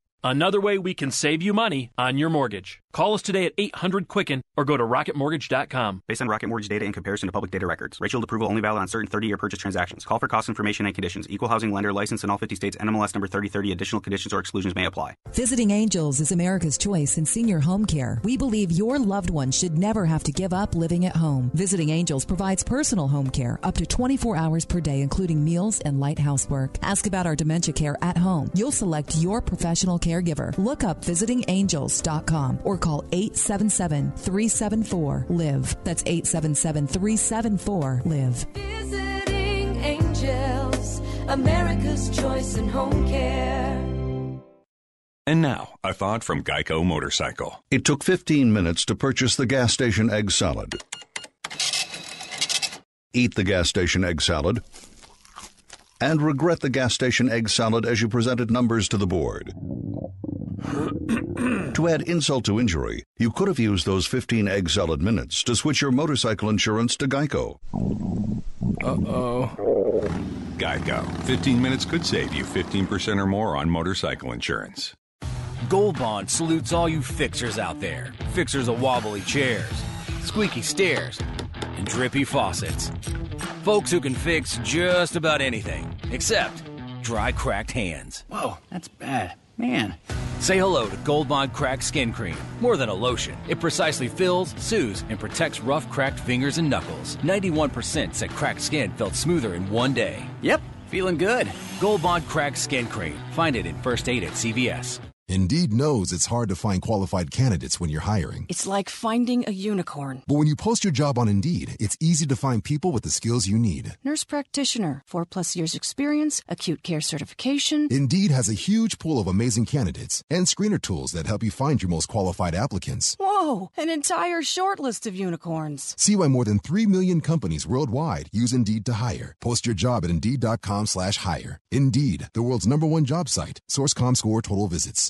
another way we can save you money on your mortgage. Call us today at eight hundred Quicken or go to rocket mortgage dot com. Based on Rocket Mortgage data in comparison to public data records. Rate Shield approval only valid on certain thirty-year purchase transactions. Call for cost information and conditions. Equal housing lender license in all fifty states. N M L S number thirty thirty. Additional conditions or exclusions may apply. Visiting Angels is America's choice in senior home care. We believe your loved one should never have to give up living at home. Visiting Angels provides personal home care up to twenty-four hours per day, including meals and light housework. Ask about our dementia care at home. You'll select your professional caregiver. Look up visiting angels dot com or call eight seven seven, three seven four, L I V E. That's eight seven seven, three seven four, L I V E. Visiting Angels, America's choice in home care. And now, a thought from GEICO Motorcycle. It took fifteen minutes to purchase the gas station egg salad. Eat the gas station egg salad. And regret the gas station egg salad as you presented numbers to the board. To add insult to injury, you could have used those fifteen egg salad minutes to switch your motorcycle insurance to GEICO. Uh-oh. GEICO. fifteen minutes could save you fifteen percent or more on motorcycle insurance. Gold Bond salutes all you fixers out there. Fixers of wobbly chairs, squeaky stairs, and drippy faucets. Folks who can fix just about anything, except dry, cracked hands. Whoa, that's bad. Man. Say hello to Gold Bond Cracked Skin Cream. More than a lotion, it precisely fills, soothes, and protects rough, cracked fingers and knuckles. ninety-one percent said cracked skin felt smoother in one day. Yep, feeling good. Gold Bond Cracked Skin Cream. Find it in First Aid at C V S. Indeed knows it's hard to find qualified candidates when you're hiring. It's like finding a unicorn. But when you post your job on Indeed, it's easy to find people with the skills you need. Nurse practitioner, four plus years experience, acute care certification. Indeed has a huge pool of amazing candidates and screener tools that help you find your most qualified applicants. Whoa, an entire short list of unicorns. See why more than three million companies worldwide use Indeed to hire. Post your job at indeed dot com slash hire. Indeed, the world's number one job site. Source dot com score total visits.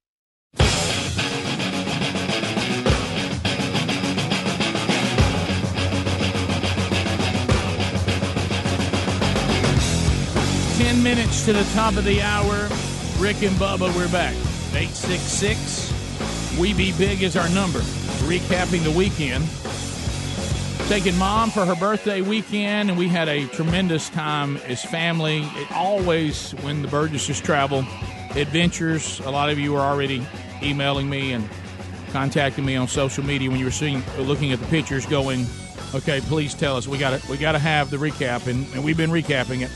Ten minutes to the top of the hour. Rick and Bubba, we're back. eight six six, W E B E B I G is our number. Recapping the weekend. Taking Mom for her birthday weekend, and we had a tremendous time as family. It always, when the Burgesses travel, adventures. A lot of you are already emailing me and contacting me on social media when you were seeing, looking at the pictures, going, "Okay, please tell us. We got to, we got to have the recap." And, and we've been recapping it.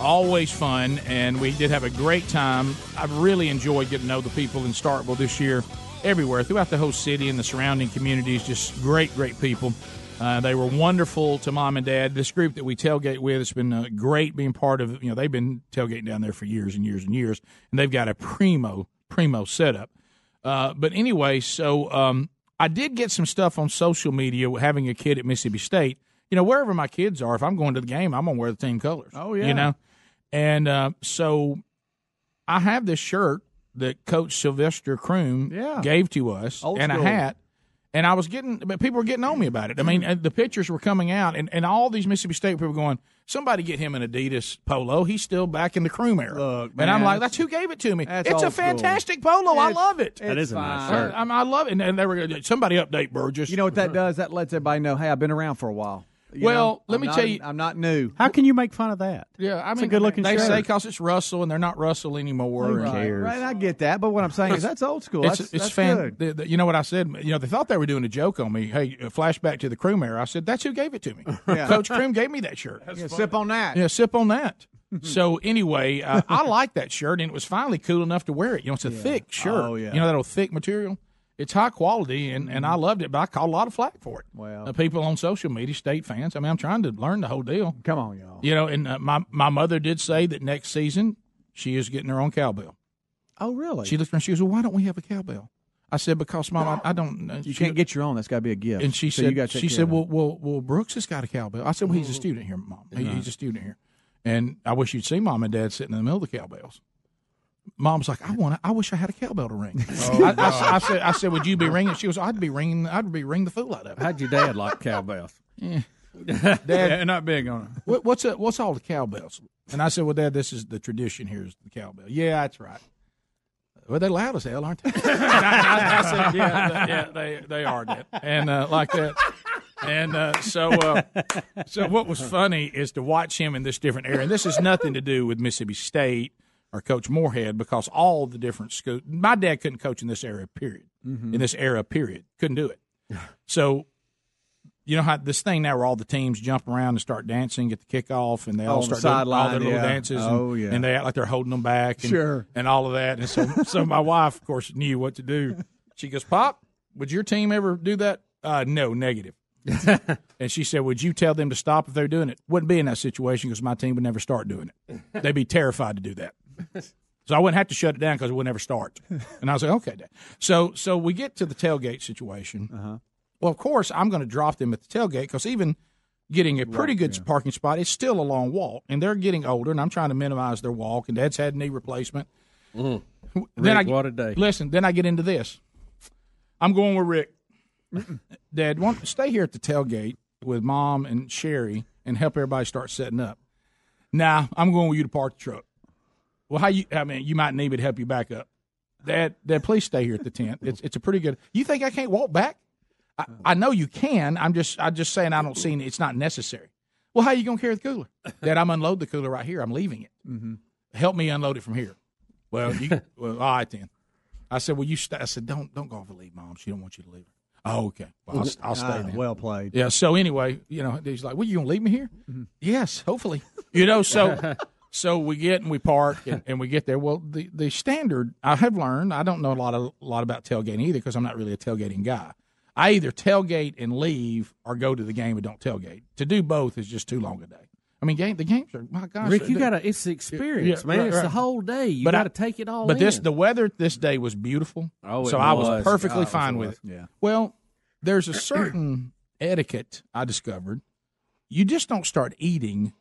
Always fun, and we did have a great time. I've really enjoyed getting to know the people in Starkville this year. Everywhere throughout the whole city and the surrounding communities, just great, great people. Uh, they were wonderful to Mom and Dad. This group that we tailgate with, it's been uh, great being part of. You know, they've been tailgating down there for years and years and years, and they've got a primo, primo setup. Uh, but anyway, so um, I did get some stuff on social media having a kid at Mississippi State. You know, wherever my kids are, if I'm going to the game, I'm going to wear the team colors. Oh, yeah. You know? And uh, so I have this shirt that Coach Sylvester Croom yeah. gave to us Old and school. A hat. And I was getting, but people were getting on me about it. I mean, the pictures were coming out, and, and all these Mississippi State people going, somebody get him an Adidas polo. He's still back in the Croom era. Look, man, and I'm like, that's who gave it to me. It's a fantastic school. Polo. It's, I love it. That is a nice shirt. I, I love it. And, and they were somebody update Burgess. You know what that does? That lets everybody know, hey, I've been around for a while. You well, know, let I'm me not, tell you. I'm not new. How can you make fun of that? Yeah, I mean, it's a good-looking They shirt. Say because it's Russell, and they're not Russell anymore. Who right, cares? Right, I get that. But what I'm saying is that's old school. It's, that's, it's that's fan, good. The, the, you know what I said? You know, they thought they were doing a joke on me. Hey, flashback to the Croom era. I said, that's who gave it to me. Yeah. Coach Croom gave me that shirt. Yeah, sip on that. Yeah, sip on that. So, anyway, uh, I like that shirt, and it was finally cool enough to wear it. You know, it's a yeah. thick shirt. Oh, yeah. You know that old thick material? It's high quality, and, and I loved it, but I caught a lot of flack for it. Well, uh, people on social media, State fans. I mean, I'm trying to learn the whole deal. Come on, y'all. You know, and uh, my, my mother did say that next season she is getting her own cowbell. Oh, really? She looked around. She goes, well, why don't we have a cowbell? I said, because, Mom, I, I don't know. Uh, you can't get your own. That's got to be a gift. And she so said, she said well, well, well, Brooks has got a cowbell. I said, well, he's a student here, Mom. He, right. He's a student here. And I wish you'd see Mom and Dad sitting in the middle of the cowbells. Mom's like, I want. I wish I had a cowbell to ring. Oh, I, I, I said, I said, would you be ringing? She was, I'd be ringing. I'd be ringing the fool out of it. How'd your dad like cowbells? Yeah. Dad, yeah, not big on it. What, what's a, what's all the cowbells? And I said, well, Dad, this is the tradition. Here's the cowbell. Yeah, that's right. Well, they're loud as hell, aren't they? I, I, I said, yeah, yeah, they they are, Dad, and uh, like that. And uh, so, uh, so what was funny is to watch him in this different era. And this has nothing to do with Mississippi State or Coach Moorhead, because all the different schools. My dad couldn't coach in this era, period. Mm-hmm. In this era, period. Couldn't do it. So, you know how this thing now where all the teams jump around and start dancing at the kickoff, and they all, all start the doing line, all their little yeah. dances, oh, and, yeah. and they act like they're holding them back and, sure. and all of that. And so, so my wife, of course, knew what to do. She goes, Pop, would your team ever do that? Uh, no, negative. And she said, would you tell them to stop if they're doing it? Wouldn't be in that situation because my team would never start doing it. They'd be terrified to do that. So I wouldn't have to shut it down because it would never start. And I was like, okay, Dad. So, so we get to the tailgate situation. Uh-huh. Well, of course, I'm going to drop them at the tailgate because even getting a pretty right, good yeah. parking spot is still a long walk. And they're getting older, and I'm trying to minimize their walk. And Dad's had knee replacement. Mm. Rick, then I, what a day. Listen, then I get into this. I'm going with Rick. Mm-mm. Dad, want to stay here at the tailgate with Mom and Sherry and help everybody start setting up. Nah, I'm going with you to park the truck. Well, how you? I mean, you might need me to help you back up. Dad, Dad, please stay here at the tent. It's it's a pretty good. You think I can't walk back? I, I know you can. I'm just I'm just saying I don't see any, it's not necessary. Well, how are you gonna carry the cooler? Dad, I'm unload the cooler right here. I'm leaving it. Mm-hmm. Help me unload it from here. Well, you, well, all right then. I said, well, you. St-. I said, don't don't go over leave, Mom. She don't want you to leave her. Oh, okay. Well, I'll, I'll stay ah, there. Well played. Yeah. So anyway, you know, he's like, "Well, you gonna leave me here?" Mm-hmm. Yes, hopefully. You know, so so we get and we park and, and we get there. Well, the, the standard I have learned. I don't know a lot of a lot about tailgating either because I'm not really a tailgating guy. I either tailgate and leave or go to the game and don't tailgate. To do both is just too long a day. I mean, game the games are my gosh. Rick, you got to. It's the experience, yeah, man. Right, it's right. The whole day. You got to take it all. But in. this, the weather this day was beautiful. Oh, it so was. I was perfectly God, fine was. with it. Yeah. Well, there's a certain etiquette I discovered. You just don't start eating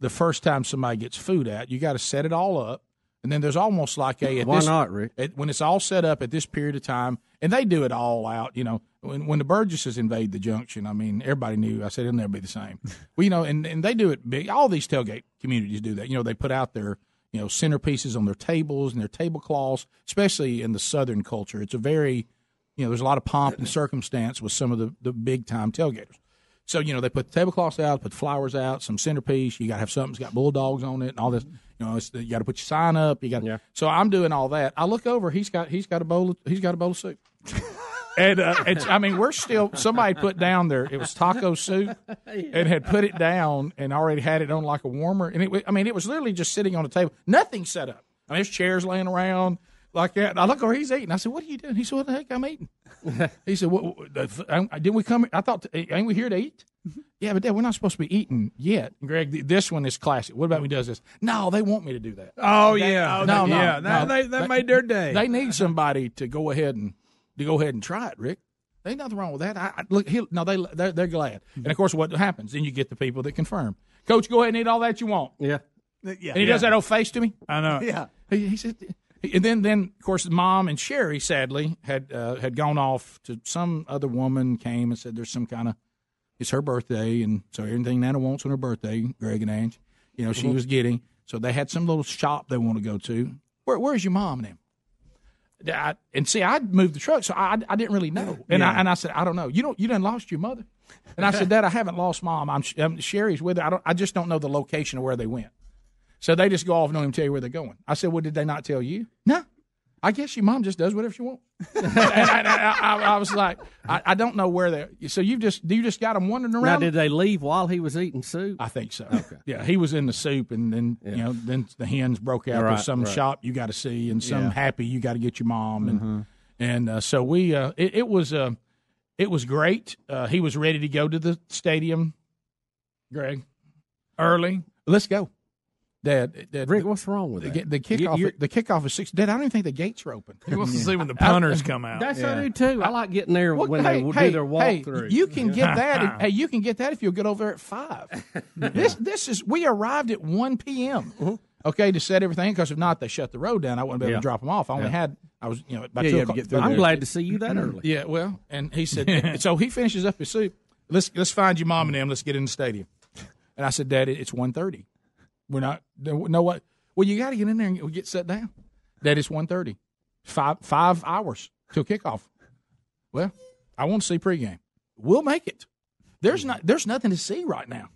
the first time somebody gets food out. You got to set it all up, and then there's almost like a at why this, not, Rick? At, when it's all set up at this period of time, and they do it all out, you know. When, when the Burgesses invade the junction, I mean, everybody knew. I said, it'll never be the same. Well, you know, and, and they do it big. All these tailgate communities do that. You know, they put out their, you know, centerpieces on their tables and their tablecloths, especially in the Southern culture. It's a very, you know, there's a lot of pomp and circumstance with some of the, the big-time tailgaters. So, you know, they put the tablecloths out, put flowers out, some centerpiece. You got to have something that's got bulldogs on it and all this. You know, it's, you got to put your sign up. You got yeah. So I'm doing all that. I look over. He's got he's got a bowl of, he's got a bowl of soup. And uh, it's, I mean, we're still, somebody put down there, it was taco soup and had put it down and already had it on like a warmer. And it, I mean, it was literally just sitting on the table, nothing set up. I mean, there's chairs laying around like that. And I look where he's eating. I said, what are you doing? He said, what the heck I'm eating? He said, what, didn't we come? I thought, ain't we here to eat? Yeah, but Dad, we're not supposed to be eating yet. Greg, this one is classic. What about we does this? No, they want me to do that. Oh, they, yeah. Oh, no, they, no, yeah. No, no, they, they made their day. They need somebody to go ahead and. To go ahead and try it, Rick. There ain't nothing wrong with that. I, I look, he, no, they they're, they're glad. And of course, what happens? Then you get the people that confirm. Coach, go ahead and eat all that you want. Yeah, yeah. And he yeah. does that old face to me. I know. Yeah. He, he said, and then then of course, Mom and Sherry sadly had uh, had gone off to some other woman came and said there's some kind of it's her birthday and so everything Nana wants on her birthday, Greg and Ange, you know, she mm-hmm. was getting. So they had some little shop they want to go to. Where where's your mom and him? I, and see, I'd moved the truck, so I, I didn't really know. And yeah. I and I said, I don't know. You don't. You done lost your mother. And I said, Dad, I haven't lost Mom. I'm, I'm Sherry's with her. I don't. I just don't know the location of where they went. So they just go off and don't even tell you where they're going. I said, well, did they not tell you? No. I guess your mom just does whatever she wants. And I, I, I, I was like, I, I don't know where they. So you just you just got them wandering around. Now, did they leave while he was eating soup? I think so. Okay. Yeah, he was in the soup, and then yeah. you know, then the hens broke out right, with some right. shop you got to see, and some yeah. happy you got to get your mom, and mm-hmm. and uh, so we uh, it, it was uh, it was great. Uh, he was ready to go to the stadium, Greg, early. Let's go. Dad, Dad, Rick, what's wrong with it? The kickoff, you're, the kickoff is six. Dad, I don't even think the gates are open. He wants to see when the punters I, I, come out. That's yeah. what I do too. I like getting there well, when hey, they hey, do their walkthrough. Hey, you can get that. If, hey, you can get that if you'll get over there at five. yeah. This, this is. We arrived at one p.m. Mm-hmm. Okay, to set everything because if not, they shut the road down. I wouldn't be able yeah. to drop them off. I only yeah. had. I was, you know, by yeah, two o'clock. Get through I'm there. glad to see you that early. Yeah, well, and he said. So he finishes up his soup. Let's let's find your mom and them. Let's get in the stadium. And I said, Dad, it's one thirty. We're not. No what? Well, you got to get in there and get set down. That is one thirty. Five five hours till kickoff. Well, I want to see pregame. We'll make it. There's not. There's nothing to see right now.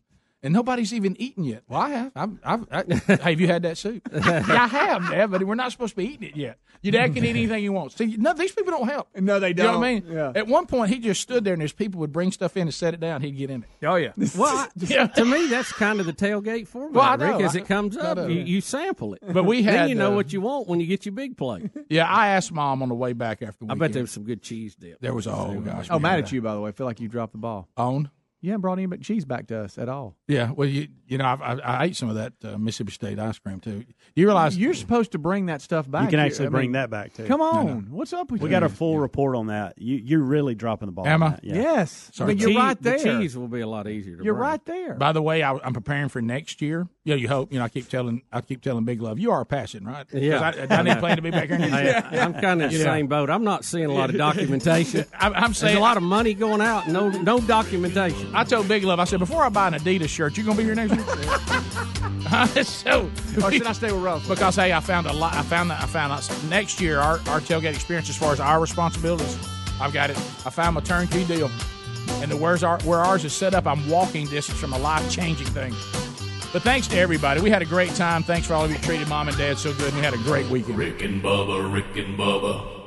and nobody's even eaten yet. Well, I have. I've, I've, I, have you had that soup? Yeah, I have, Dad, but we're not supposed to be eating it yet. Your dad can eat anything he wants. See, no, these people don't help. No, they don't. You know what I mean? Yeah. At one point, he just stood there, and his people would bring stuff in and set it down. He'd get in it. Oh, yeah. Well, I, yeah. To me, that's kind of the tailgate format, well, I know. Rick. As I, it comes I, up, I you, you sample it. But we had, then you know uh, what you want when you get your big plate. Yeah, I asked Mom on the way back after the weekend. I bet there was some good cheese dip. There was, oh, gosh. Oh, mad at you, by the way. I feel like you dropped the ball. Own? You haven't brought any McCheese back to us at all. Yeah, well, you you know, I, I, I ate some of that uh, Mississippi State ice cream, too. You realize you're supposed to bring that stuff back. You can actually I bring mean, that back, too. Come on. No, no. What's up with we you? We got a full yeah. report on that. You, you're really dropping the ball. Am I? Yeah. Yes. Sorry. But you're right there. The cheese will be a lot easier to you're bring. You're right there. By the way, I, I'm preparing for next year. Yeah, you hope. You know, I keep telling I keep telling Big Love, you are a passion, right? Yeah. I, I, I didn't plan to be back here. I, I'm kind of in the same boat. I'm not seeing a lot of documentation. I'm, I'm saying. There's a lot of money going out, no no documentation. I told Big Love, I said, before I buy an Adidas shirt, you going to be here next week? So, or should I stay with Ralph? Because, hey, I found a lot. I found that I found out next year our, our tailgate experience as far as our responsibilities, I've got it. I found my turnkey deal. And the where's our, where ours is set up, I'm walking distance from a life-changing thing. But thanks to everybody. We had a great time. Thanks for all of you treated Mom and Dad so good. And we had a great weekend. Rick and Bubba, Rick and Bubba.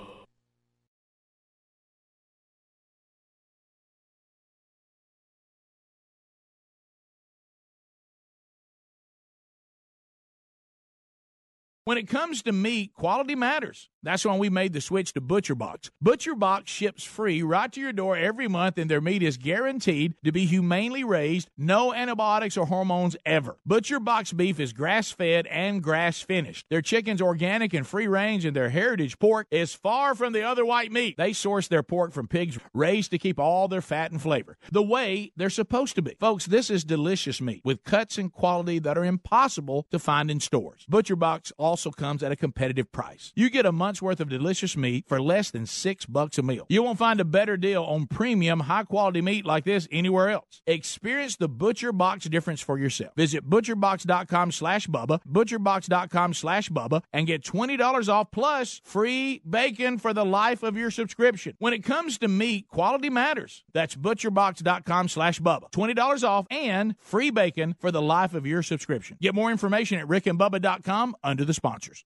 When it comes to meat, quality matters. That's why we made the switch to ButcherBox. ButcherBox ships free right to your door every month, and their meat is guaranteed to be humanely raised, no antibiotics or hormones ever. ButcherBox beef is grass-fed and grass-finished. Their chicken's organic and free-range, and their heritage pork is far from the other white meat. They source their pork from pigs raised to keep all their fat and flavor, the way they're supposed to be. Folks, this is delicious meat with cuts and quality that are impossible to find in stores. ButcherBox also also comes at a competitive price. You get a month's worth of delicious meat for less than six bucks a meal. You won't find a better deal on premium, high-quality meat like this anywhere else. Experience the ButcherBox difference for yourself. Visit ButcherBox.com slash Bubba, ButcherBox.com slash Bubba, and get twenty dollars off plus free bacon for the life of your subscription. When it comes to meat, quality matters. That's ButcherBox.com slash Bubba. twenty dollars off and free bacon for the life of your subscription. Get more information at rick and bubba dot com under the sponsors.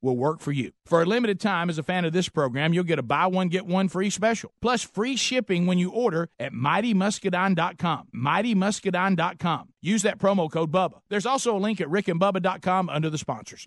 will work for you. For a limited time, as a fan of this program, you'll get a buy one, get one free special, plus free shipping when you order at mighty muscadine dot com. mighty muscadine dot com. Use that promo code Bubba. There's also a link at rick and bubba dot com under the sponsors.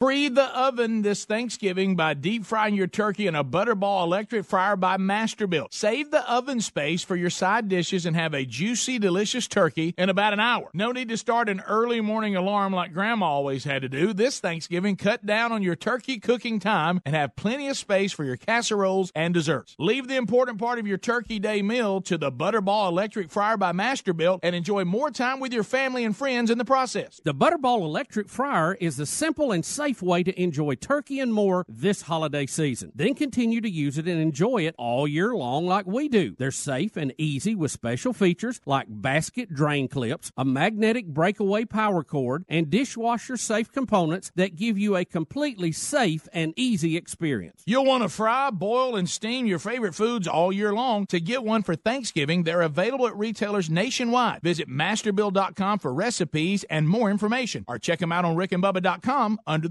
Free the oven this Thanksgiving by deep frying your turkey in a Butterball electric fryer by Masterbuilt. Save the oven space for your side dishes and have a juicy, delicious turkey in about an hour. No need to start an early morning alarm like Grandma always had to do. This Thanksgiving, cut down on your turkey cooking time and have plenty of space for your casseroles and desserts. Leave the important part of your turkey day meal to the Butterball electric fryer by Masterbuilt and enjoy more time with your family and friends in the process. The Butterball electric fryer is the simple and safe way to enjoy turkey and more this holiday season. Then continue to use it and enjoy it all year long like we do. They're safe and easy with special features like basket drain clips, a magnetic breakaway power cord, and dishwasher-safe components that give you a completely safe and easy experience. You'll want to fry, boil, and steam your favorite foods all year long. To get one for Thanksgiving, they're available at retailers nationwide. Visit masterbuild dot com for recipes and more information, or check them out on rick and bubba dot com under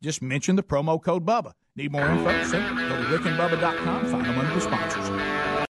Just mention the promo code Bubba. Need more info? So go to rick and bubba dot com. Find them under the sponsors.